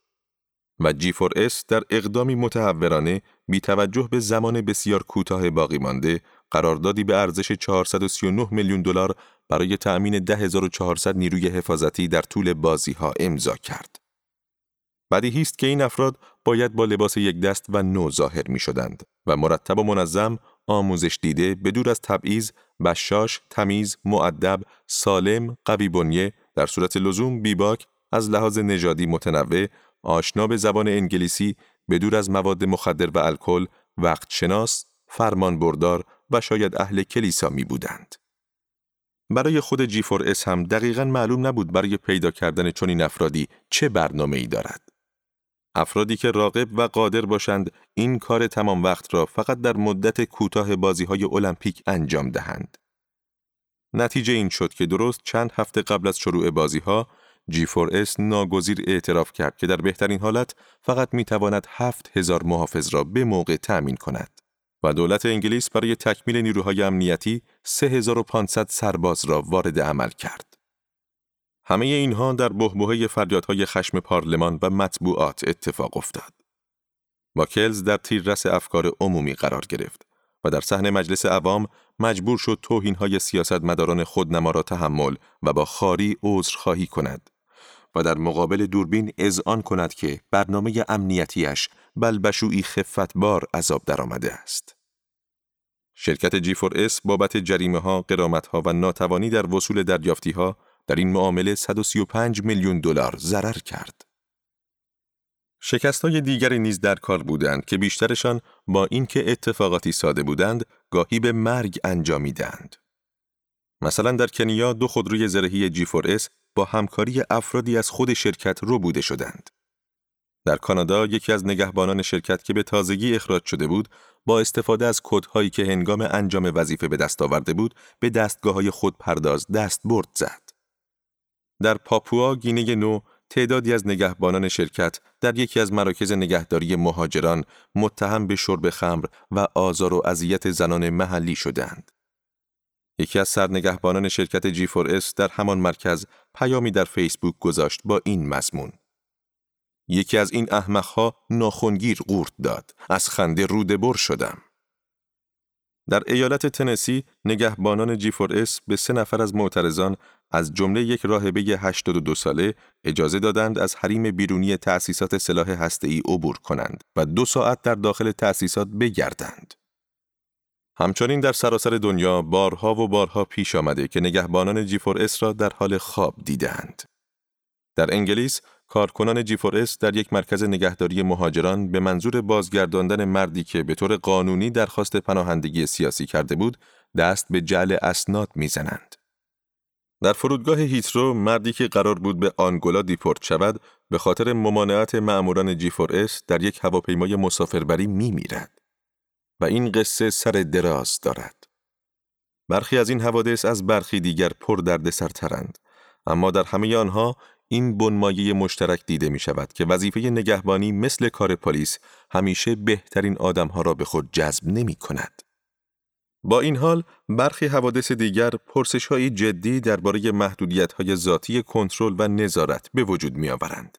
و G4S در اقدامی متهورانه بی توجه به زمان بسیار کوتاه باقی مانده قراردادی به ارزش 439 میلیون دلار برای تأمین 10400 نیروی حفاظتی در طول بازی‌ها امضا کرد. بدیهی است که این افراد باید با لباس یک دست و نو ظاهر می شدند و مرتب و منظم، آموزش دیده، بدور از تبعیض، بشاش، تمیز، مؤدب، سالم، قوی بنیه، در صورت لزوم بیباک، از لحاظ نژادی متنوع، آشنا به زبان انگلیسی، بدور از مواد مخدر و الکل، وقت شناس، فرمان بردار و شاید اهل کلیسا می بودند. برای خود G4S هم دقیقاً معلوم نبود برای پیدا کردن چنین افرادی چه برنامه‌ای دارد. افرادی که راغب و قادر باشند این کار تمام وقت را فقط در مدت کوتاه بازی‌های المپیک انجام دهند. نتیجه این شد که درست چند هفته قبل از شروع بازی‌ها G4S ناگزیر اعتراف کرد که در بهترین حالت فقط می‌تواند 7000 محافظ را به موقع تأمین کند و دولت انگلیس برای تکمیل نیروهای امنیتی 3500 سرباز را وارد عمل کرد. همه اینها در بحبوحه فریادهای خشم پارلمان و مطبوعات اتفاق افتاد. باکلز در تیررس افکار عمومی قرار گرفت و در صحن مجلس عوام مجبور شد توهین‌های سیاستمداران خودنما را تحمل و با خاری عذرخواهی کند و در مقابل دوربین اذعان کند که برنامه امنیتیش بلبشویی خفتبار عذاب درآمده است. شرکت G4S بابت جریمه‌ها، غرامت‌ها و ناتوانی در وصول دریافتی‌ها در این معامله 135 میلیون دلار ضرر کرد. شکست‌های دیگری نیز در کار بودند که بیشترشان با اینکه اتفاقاتی ساده بودند، گاهی به مرگ انجامیدند. مثلا در کنیا 2 خودروی زرهی G4S با همکاری افرادی از خود شرکت ربوده شدند. در کانادا یکی از نگهبانان شرکت که به تازگی اخراج شده بود، با استفاده از کدهایی که هنگام انجام وظیفه به دست آورده بود، به دستگاه‌های خود پرداز دست برد زد. در پاپوا گینه نو تعدادی از نگهبانان شرکت در یکی از مراکز نگهداری مهاجران متهم به شرب خمر و آزار و اذیت زنان محلی شدند. یکی از سرنگهبانان شرکت G4S در همان مرکز پیامی در فیسبوک گذاشت با این مضمون: یکی از این احمق‌ها ناخنگیر قورت داد، از خنده روده بر شدم. در ایالت تنسی، نگهبانان G4S به 3 نفر از معترضان از جمله یک راهبه 82 ساله اجازه دادند از حریم بیرونی تأسیسات سلاح هسته‌ای عبور کنند و 2 ساعت در داخل تأسیسات بگردند. همچنین در سراسر دنیا بارها و بارها پیش آمده که نگهبانان G4S را در حال خواب دیدند. در انگلیس، کارکنان G4S در یک مرکز نگهداری مهاجران به منظور بازگرداندن مردی که به طور قانونی درخواست پناهندگی سیاسی کرده بود، دست به جعل اسناد می‌زنند. در فرودگاه هیترو، مردی که قرار بود به آنگولا دیپورت شود، به خاطر ممانعت ماموران G4S در یک هواپیمای مسافربری می‌میرد. و این قصه سر دراز دارد. برخی از این حوادث از برخی دیگر پر دردسرترند، اما در همه آنها این بنمایه مشترک دیده می شود که وظیفه نگهبانی مثل کار پلیس همیشه بهترین آدمها را به خود جذب نمی کند. با این حال، برخی حوادث دیگر پرسش‌های جدی درباره محدودیت‌های ذاتی کنترل و نظارت به وجود می آورند.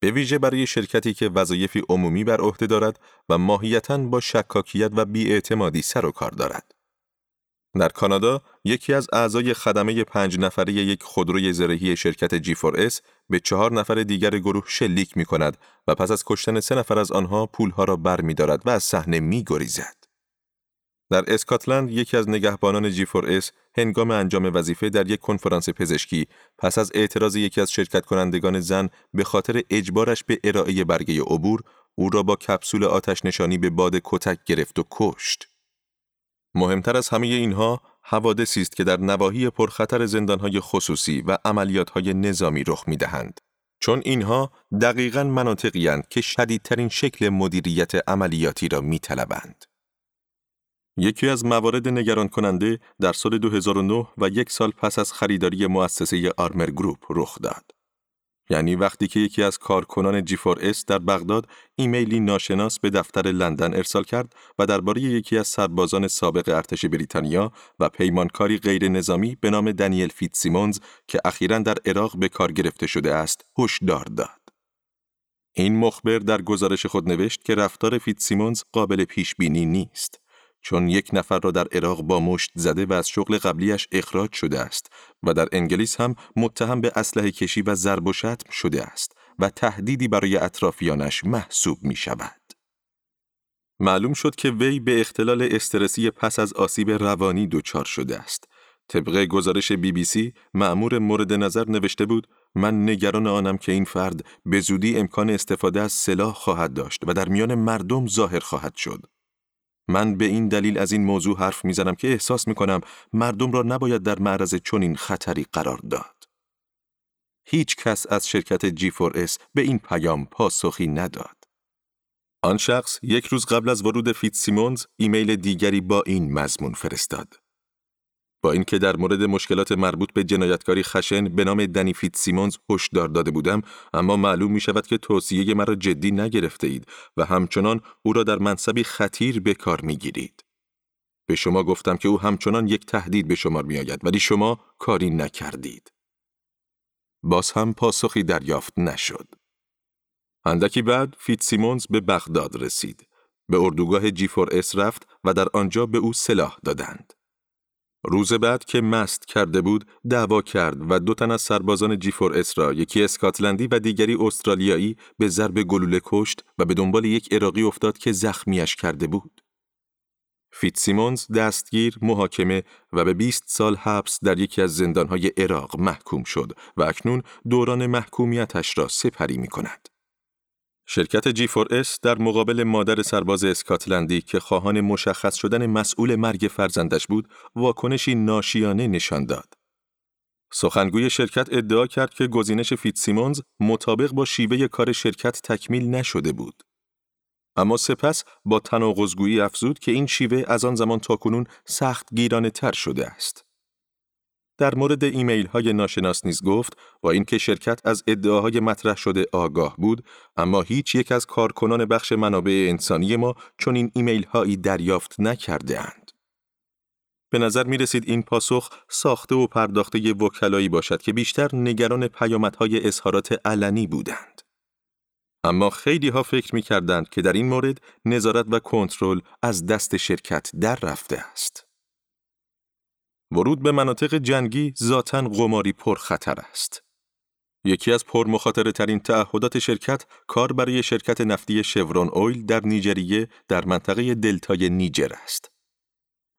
به ویژه برای شرکتی که وظایفی عمومی بر عهده دارد و ماهیتاً با شکاکیت و بی‌اعتمادی سر و کار دارد. در کانادا، یکی از اعضای خدمه 5 نفره یک خودروی زرهی شرکت G4S به 4 نفر دیگر گروه شلیک می کند و پس از کشتن 3 نفر از آنها پولها را بر می دارد و از صحنه می گریزد. در اسکاتلند، یکی از نگهبانان G4S هنگام انجام وظیفه در یک کنفرانس پزشکی پس از اعتراض یکی از شرکت کنندگان زن به خاطر اجبارش به ارائه برگه عبور، او را با کپسول آتش نشانی به باد کتک گرفت و کشت. مهمتر از همه اینها، حوادثی است که در نواحی پرخطر زندانهای خصوصی و عملیاتهای نظامی رخ می‌دهند، چون اینها دقیقاً مناطقی اند که شدیدترین شکل مدیریت عملیاتی را می‌طلبند. یکی از موارد نگران کننده در سال 2009 و 1 سال پس از خریداری مؤسسه آرمر گروپ رخ داد. یعنی وقتی که یکی از کارکنان G4S در بغداد ایمیلی ناشناس به دفتر لندن ارسال کرد و درباره یکی از سربازان سابق ارتش بریتانیا و پیمانکاری غیر نظامی به نام دانیل فیتسیمونز که اخیراً در عراق به کار گرفته شده است، هشدار داد. این مخبر در گزارش خود نوشت که رفتار فیتسیمونز قابل پیش بینی نیست، چون 1 نفر را در عراق با مشت زده و از شغل قبلیش اخراج شده است و در انگلیس هم متهم به اسلحه کشی و ضرب و شتم شده است و تهدیدی برای اطرافیانش محسوب می شود. معلوم شد که وی به اختلال استرسی پس از آسیب روانی دچار شده است. طبق گزارش BBC، مأمور مورد نظر نوشته بود: من نگران آنم که این فرد به زودی امکان استفاده از سلاح خواهد داشت و در میان مردم ظاهر خواهد شد. من به این دلیل از این موضوع حرف میزنم که احساس میکنم مردم را نباید در معرض چنین خطری قرار داد. هیچ کس از شرکت G4S به این پیام پاسخی نداد. آن شخص 1 روز قبل از ورود فیتسیمونز ایمیل دیگری با این مضمون فرستاد: با اینکه در مورد مشکلات مربوط به جنایتکاری خشن به نام دنی فیتسیمونز هشدار داده بودم، اما معلوم می شود که توصیه مرا جدی نگرفته اید و همچنان او را در منصبی خطیر به کار می گیرید. به شما گفتم که او همچنان یک تهدید به شمار می آید، ولی شما کاری نکردید. باز هم پاسخی دریافت نشد. اندکی بعد فیتسیمونز به بغداد رسید. به اردوگاه G4S رفت و در آنجا به او سلاح دادند. روز بعد که مست کرده بود، دعوا کرد و 2 تن از سربازان G4S را، یکی اسکاتلندی و دیگری استرالیایی، به ضرب گلوله کشت و به دنبال یک عراقی افتاد که زخمیش کرده بود. فیتسیمونز دستگیر، محاکمه و به 20 سال حبس در یکی از زندانهای عراق محکوم شد و اکنون دوران محکومیتش را سپری می کند. شرکت G4S در مقابل مادر سرباز اسکاتلندی که خواهان مشخص شدن مسئول مرگ فرزندش بود، واکنشی ناشیانه نشان داد. سخنگوی شرکت ادعا کرد که گزینش فیتسیمونز مطابق با شیوه کار شرکت تکمیل نشده بود. اما سپس با تناقض‌گویی افزود که این شیوه از آن زمان تاکنون سخت گیرانه تر شده است. در مورد ایمیل‌های ناشناس نیز گفت: با اینکه شرکت از ادعاهای مطرح شده آگاه بود، اما هیچ یک از کارکنان بخش منابع انسانی ما چون این ایمیل‌هایی دریافت نکرده‌اند. به نظر می‌رسید این پاسخ ساخته و پرداخته وکلایی باشد که بیشتر نگران پیامدهای اظهارات علنی بودند. اما خیلی ها فکر می کردند که در این مورد نظارت و کنترل از دست شرکت در رفته است. ورود به مناطق جنگی ذاتاً قماری پر خطر است. یکی از پرمخاطره ترین تعهدات شرکت کار برای شرکت نفتی شورون اویل در نیجریه در منطقه دلتای نیجر است.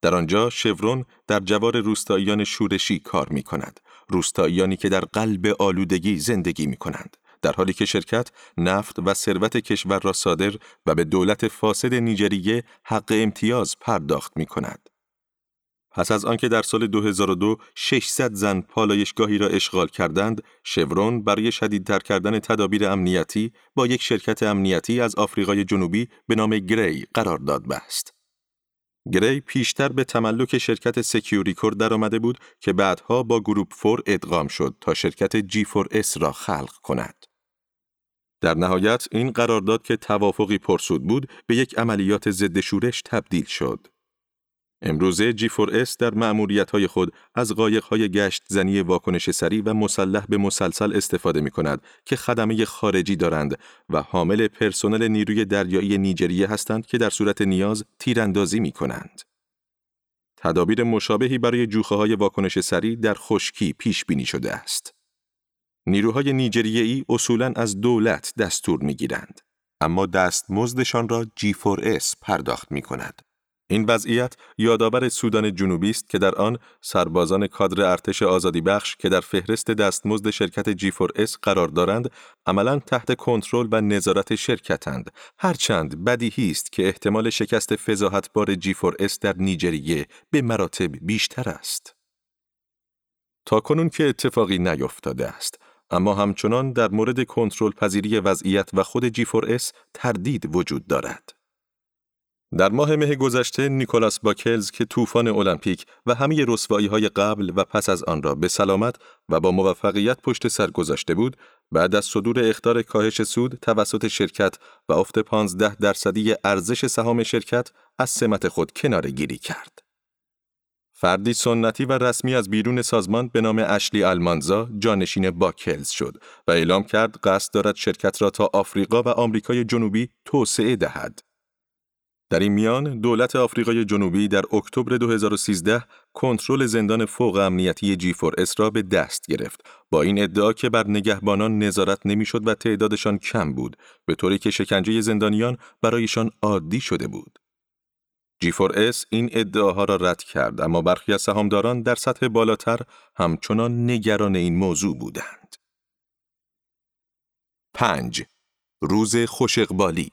در آنجا شورون در جوار روستاییان شورشی کار می کند، روستاییانی که در قلب آلودگی زندگی می کنند، در حالی که شرکت نفت و ثروت کشور را صادر و به دولت فاسد نیجریه حق امتیاز پرداخت می کند. پس از آنکه در سال 2002 600 زن پالایشگاهی را اشغال کردند، شورون برای شدیدتر کردن تدابیر امنیتی با یک شرکت امنیتی از آفریقای جنوبی به نام گری قرارداد بست. گری پیشتر به تملک شرکت سکیوریکور در آمده بود که بعدها با گروپ فور ادغام شد تا شرکت G4S را خلق کند. در نهایت این قرارداد که توافقی پرسود بود به یک عملیات ضد شورش تبدیل شد. امروزه G4S در مأموریت‌های خود از قایق‌های گشت زنی واکنش سریع و مسلح به مسلسل استفاده می‌کند که خدمه خارجی دارند و حامل پرسنل نیروی دریایی نیجریه هستند که در صورت نیاز تیراندازی می‌کنند. تدابیر مشابهی برای جوخه‌های واکنش سریع در خشکی پیش بینی شده است. نیروهای نیجریه‌ای اصولاً از دولت دستور می‌گیرند، اما دستمزدشان را G4S پرداخت می‌کند. این وضعیت یادآور سودان جنوبی است که در آن سربازان کادر ارتش آزادی بخش که در فهرست دستمزد شرکت G4S قرار دارند، عملاً تحت کنترل و نظارت شرکتند. هرچند بدیهی است که احتمال شکست فضاحتبار G4S در نیجریه به مراتب بیشتر است. تاکنون که اتفاقی نیفتاده است، اما همچنان در مورد کنترل پذیری وضعیت و خود G4S تردید وجود دارد. در ماه مه گذشته نیکولاس باکلز که طوفان المپیک و همه رسوایی‌های قبل و پس از آن را به سلامت و با موفقیت پشت سر گذاشته بود، بعد از صدور اخطار کاهش سود توسط شرکت و افت 15% ارزش سهام شرکت از سمت خود کناره‌گیری کرد. فردی سنتی و رسمی از بیرون سازمان به نام اشلی آلمانزا جانشین باکلز شد و اعلام کرد قصد دارد شرکت را تا آفریقا و آمریکای جنوبی توسعه دهد. در این میان، دولت آفریقای جنوبی در اکتبر 2013 کنترل زندان فوق امنیتی G4S را به دست گرفت، با این ادعا که بر نگهبانان نظارت نمی‌شد و تعدادشان کم بود، به طوری که شکنجه زندانیان برایشان عادی شده بود. G4S این ادعاها را رد کرد، اما برخی از سهامداران در سطح بالاتر همچنان نگران این موضوع بودند. 5. روز خوش اقبالی.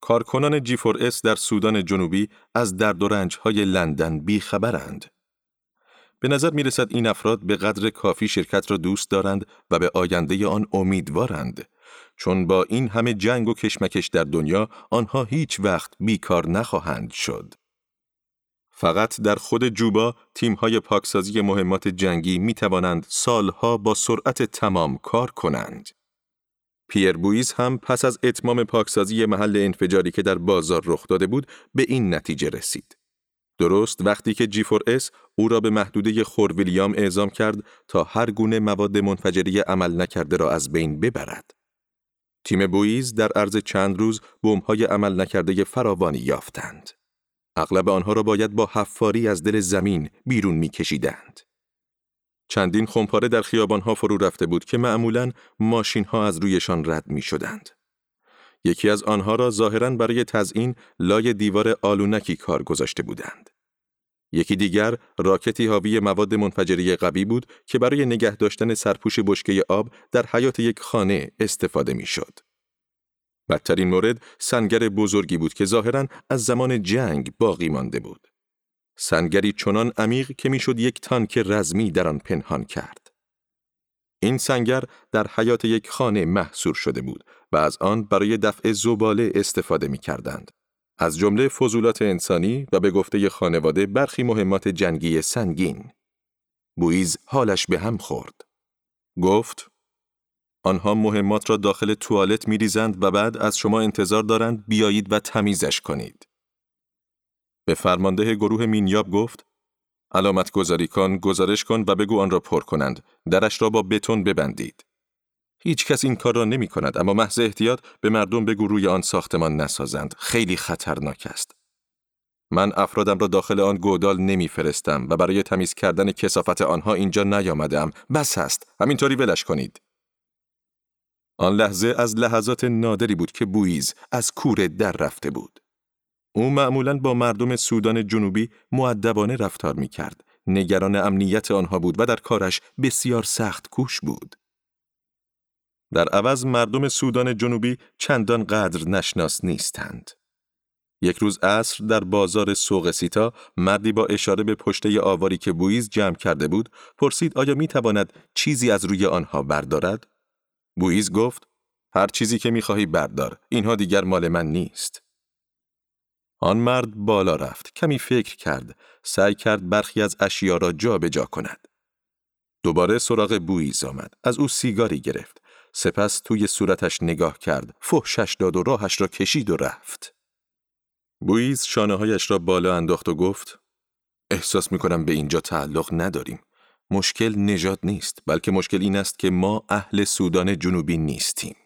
کارکنان G4S در سودان جنوبی از درد و رنج‌های لندن بی‌خبرند. به نظر می‌رسد این افراد به قدر کافی شرکت را دوست دارند و به آینده آن امیدوارند، چون با این همه جنگ و کشمکش در دنیا آنها هیچ وقت بیکار نخواهند شد. فقط در خود جوبا تیم‌های پاکسازی مهمات جنگی می‌توانند سالها با سرعت تمام کار کنند. پیر بویز هم پس از اتمام پاکسازی محل انفجاری که در بازار رخ داده بود به این نتیجه رسید. درست وقتی که G4S او را به محدوده خورویلیام اعزام کرد تا هر گونه مواد منفجری عمل نکرده را از بین ببرد. تیم بویز در عرض چند روز بمب‌های عمل نکرده فراوانی یافتند. اغلب آنها را باید با حفاری از دل زمین بیرون می‌کشیدند. چندین خمپاره در خیابانها فرو رفته بود که معمولاً ماشینها از رویشان رد می شدند. یکی از آنها را ظاهراً برای تزیین لای دیوار آلونکی کار گذاشته بودند. یکی دیگر راکتی حاوی مواد منفجری قوی بود که برای نگه داشتن سرپوش بشکه آب در حیاط یک خانه استفاده می شد. بدترین مورد سنگر بزرگی بود که ظاهراً از زمان جنگ باقی مانده بود. سنگری چنان عمیق که میشد یک تانک رزمی در آن پنهان کرد. این سنگر در حیاط یک خانه محصور شده بود و از آن برای دفع زباله استفاده می‌کردند. از جمله فضولات انسانی و به گفته خانواده برخی مهمات جنگی سنگین. بویز حالش به هم خورد. گفت: آنها مهمات را داخل توالت می‌ریزند و بعد از شما انتظار دارند بیایید و تمیزش کنید. به فرمانده گروه مینیاب گفت: علامت گذاری کن، گزارش کن و بگو آن را پر کنند. درش را با بتون ببندید. هیچ کس این کار را نمی کند، اما محض احتیاط به مردم بگو روی آن ساختمان نسازند. خیلی خطرناک است. من افرادم را داخل آن گودال نمی فرستم و برای تمیز کردن کثافت آنها اینجا نیامدم. بس است. همینطوری ولش کنید. آن لحظه از لحظات نادری بود که بویز از کوره در رفته بود. او معمولاً با مردم سودان جنوبی مؤدبانه رفتار می کرد. نگران امنیت آنها بود و در کارش بسیار سخت کوش بود. در عوض مردم سودان جنوبی چندان قدر نشناس نیستند. یک روز عصر در بازار سوق سیتا مردی با اشاره به پشته آواری که بویز جمع کرده بود پرسید آیا می تواند چیزی از روی آنها بردارد؟ بویز گفت هر چیزی که می خواهی بردار، اینها دیگر مال من نیست. آن مرد بالا رفت، کمی فکر کرد، سعی کرد برخی از اشیا را جا به جا کند. دوباره سراغ بویز آمد، از او سیگاری گرفت، سپس توی صورتش نگاه کرد، فحشش داد و راهش را کشید و رفت. بویز شانه‌هایش را بالا انداخت و گفت احساس می‌کنم به اینجا تعلق نداریم. مشکل نجات نیست، بلکه مشکل این است که ما اهل سودان جنوبی نیستیم.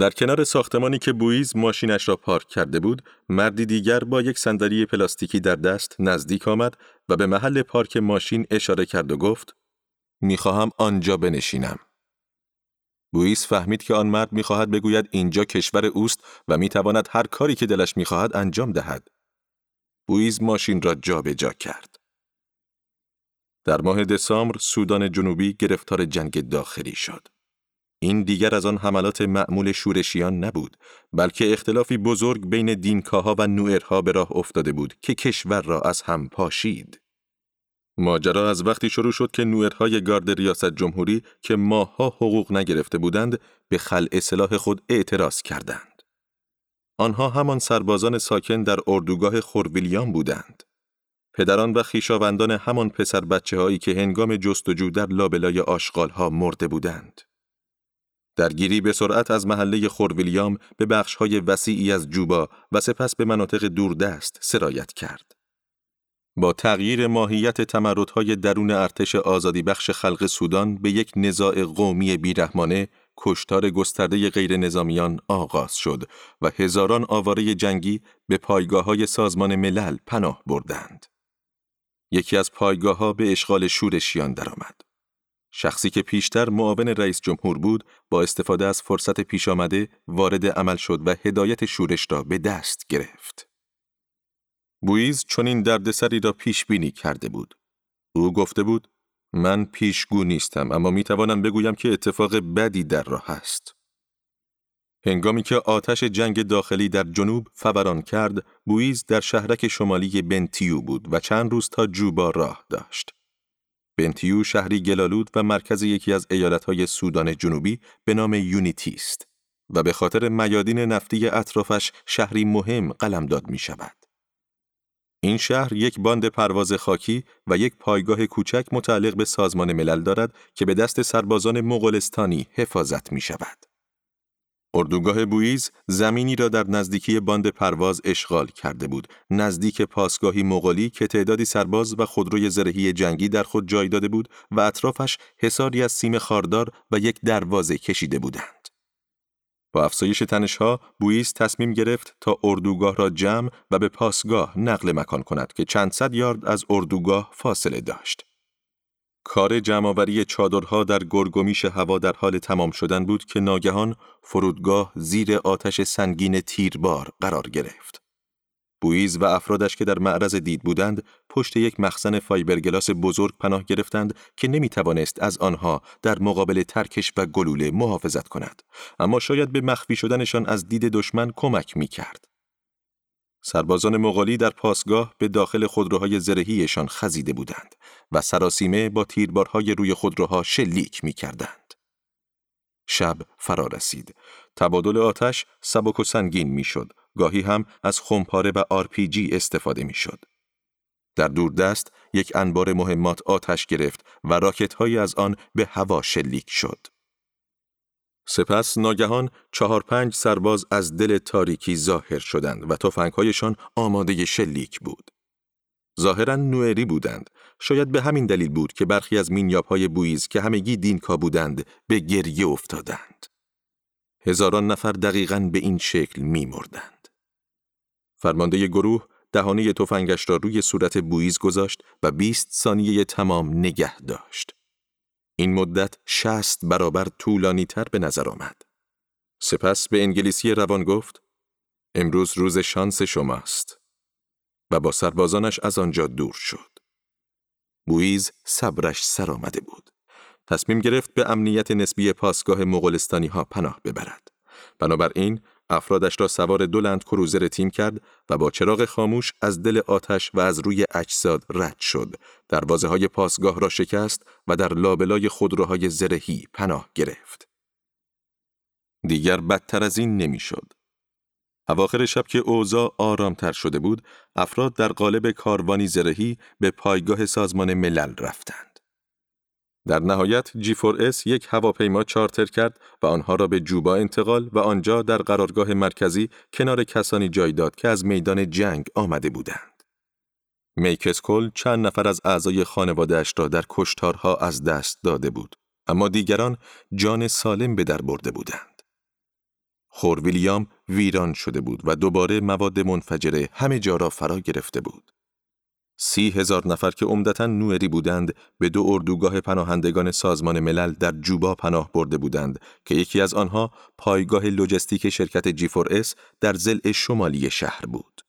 در کنار ساختمانی که بویز ماشینش را پارک کرده بود، مردی دیگر با یک صندلی پلاستیکی در دست نزدیک آمد و به محل پارک ماشین اشاره کرد و گفت می‌خواهم آنجا بنشینم. بویز فهمید که آن مرد می‌خواهد بگوید اینجا کشور اوست و می‌تواند هر کاری که دلش می‌خواهد انجام دهد. بویز ماشین را جا به جا کرد. در ماه دسامبر سودان جنوبی گرفتار جنگ داخلی شد. این دیگر از آن حملات معمول شورشیان نبود، بلکه اختلافی بزرگ بین دینکاها و نوئرها به راه افتاده بود که کشور را از هم پاشید. ماجرا از وقتی شروع شد که نوئرهای گارد ریاست جمهوری که ماهها حقوق نگرفته بودند به خلع سلاح خود اعتراض کردند. آنها همان سربازان ساکن در اردوگاه خورویلیان بودند. پدران و خیشاوندان همان پسر بچه هایی که هنگام جستجو در لابلای آشغالها مرده بودند. درگیری به سرعت از محله خورویلیام به بخش‌های وسیعی از جوبا و سپس به مناطق دوردست سرایت کرد. با تغییر ماهیت تمردهای درون ارتش آزادی بخش خلق سودان به یک نزاع قومی بیرحمانه، کشتار گسترده غیر نظامیان آغاز شد و هزاران آواره جنگی به پایگاه‌های سازمان ملل پناه بردند. یکی از پایگاه‌ها به اشغال شورشیان درآمد. شخصی که پیشتر معاون رئیس جمهور بود، با استفاده از فرصت پیش آمده وارد عمل شد و هدایت شورش را به دست گرفت. بویز چنین دردسری را پیش بینی کرده بود. او گفته بود: من پیشگو نیستم، اما می توانم بگویم که اتفاق بدی در راه است. هنگامی که آتش جنگ داخلی در جنوب فوران کرد، بویز در شهرک شمالی بنتیو بود و چند روز تا جوبا راه داشت. بنتیو شهری گلالود و مرکز یکی از ایالت‌های سودان جنوبی به نام یونیتی است و به خاطر میادین نفتی اطرافش شهری مهم قلمداد می‌شود. این شهر یک باند پرواز خاکی و یک پایگاه کوچک متعلق به سازمان ملل دارد که به دست سربازان مغولستانی حفاظت می‌شود. اردوگاه بویز زمینی را در نزدیکی باند پرواز اشغال کرده بود، نزدیک پاسگاهی مغولی که تعدادی سرباز و خودروی زرهی جنگی در خود جای داده بود و اطرافش حصاری از سیم خاردار و یک دروازه کشیده بودند. با افزایش تنش‌ها، بویز تصمیم گرفت تا اردوگاه را جمع و به پاسگاه نقل مکان کند که چند صد یارد از اردوگاه فاصله داشت. کار جمع‌آوری چادرها در گرگومیش هوا در حال تمام شدن بود که ناگهان فرودگاه زیر آتش سنگین تیربار قرار گرفت. بویز و افرادش که در معرض دید بودند، پشت یک مخزن فایبرگلاس بزرگ پناه گرفتند که نمی‌توانست از آنها در مقابل ترکش و گلوله محافظت کند، اما شاید به مخفی شدنشان از دید دشمن کمک می‌کرد. سربازان مغولی در پاسگاه به داخل خودروهای زرهیشان خزیده بودند و سراسیمه با تیربارهای روی خودروها شلیک می کردند. شب فرا رسید. تبادل آتش سبک و سنگین می شد. گاهی هم از خمپاره و RPG استفاده می شد. در دوردست یک انبار مهمات آتش گرفت و راکت‌های از آن به هوا شلیک شد. سپس ناگهان 4-5 سرباز از دل تاریکی ظاهر شدند و تفنگ‌هایشان آماده شلیک بود. ظاهراً نوئری بودند. شاید به همین دلیل بود که برخی از مینیاپ‌های بوئیز که همگی دینکا بودند به گریه افتادند. هزاران نفر دقیقاً به این شکل می‌مردند. فرمانده گروه دهانه تفنگش را روی صورت بوئیز گذاشت و 20 ثانیه تمام نگه داشت. این مدت 60 برابر طولانی‌تر به نظر آمد. سپس به انگلیسی روان گفت: امروز روز شانس شماست، و با سربازانش از آنجا دور شد. بوئیز صبرش سر آمده بود. تصمیم گرفت به امنیت نسبی پاسگاه مغولستانی ها پناه ببرد. بنابراین افرادش را سوار دو لند کروزر تیم کرد و با چراغ خاموش از دل آتش و از روی اجساد رد شد. دروازه های پاسگاه را شکست و در لابلای خودروهای زرهی پناه گرفت. دیگر بدتر از این نمی شد. اواخر شب که اوضاع آرامتر شده بود، افراد در قالب کاروانی زرهی به پایگاه سازمان ملل رفتند. در نهایت G4S یک هواپیما چارتر کرد و آنها را به جوبا انتقال و آنجا در قرارگاه مرکزی کنار کسانی جای داد که از میدان جنگ آمده بودند. میکسکل چند نفر از اعضای خانواده‌اش را در کشتارها از دست داده بود، اما دیگران جان سالم به در برده بودند. خور ویلیام ویران شده بود و دوباره مواد منفجره همه جا را فرا گرفته بود. 30,000 نفر که عمدتاً نوئری بودند به دو اردوگاه پناهندگان سازمان ملل در جوبا پناه برده بودند که یکی از آنها پایگاه لوجستیک شرکت G4S در ضلع شمالی شهر بود.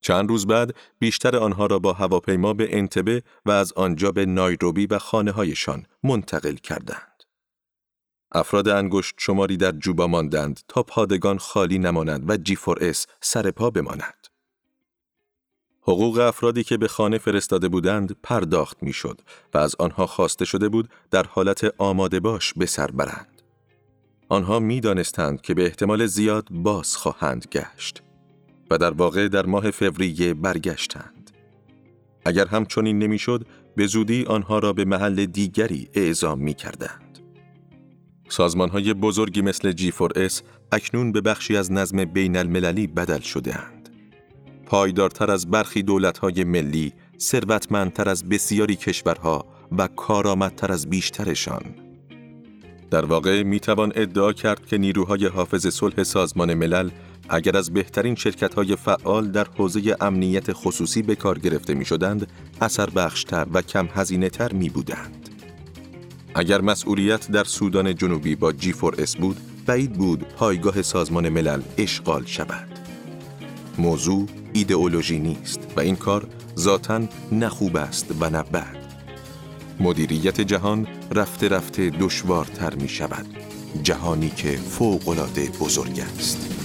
چند روز بعد بیشتر آنها را با هواپیما به انتبه و از آنجا به نایروبی و خانه‌هایشان منتقل کردند. افراد انگشت شماری در جوبا ماندند تا پادگان خالی نماند و G4S سر پا بماند. حقوق افرادی که به خانه فرستاده بودند پرداخت میشد و از آنها خواسته شده بود در حالت آماده باش به سر برند. آنها میدانستند که به احتمال زیاد باز خواهند گشت و در واقع در ماه فوریه برگشتند. اگر همچنین نمیشد به زودی آنها را به محل دیگری اعزام میکردند. سازمان‌های بزرگی مثل G4S اکنون به بخشی از نظم بین‌المللی بدل شده‌اند. پایدارتر از برخی دولت‌های ملی، ثروتمندتر از بسیاری کشورها و کارآمدتر از بیشترشان. در واقع می‌توان ادعا کرد که نیروهای حافظ صلح سازمان ملل اگر از بهترین شرکت‌های فعال در حوزه امنیت خصوصی به کار گرفته می‌شدند، اثربخش‌تر و کم هزینه‌تر می‌بودند. اگر مسئولیت در سودان جنوبی با G4S بود، بعید بود پایگاه سازمان ملل اشغال شود. موضوع ایدئولوژی نیست و این کار ذاتاً نه خوب است و نه بد. مدیریت جهان رفته رفته دشوارتر می شود. جهانی که فوق‌العاده بزرگ است.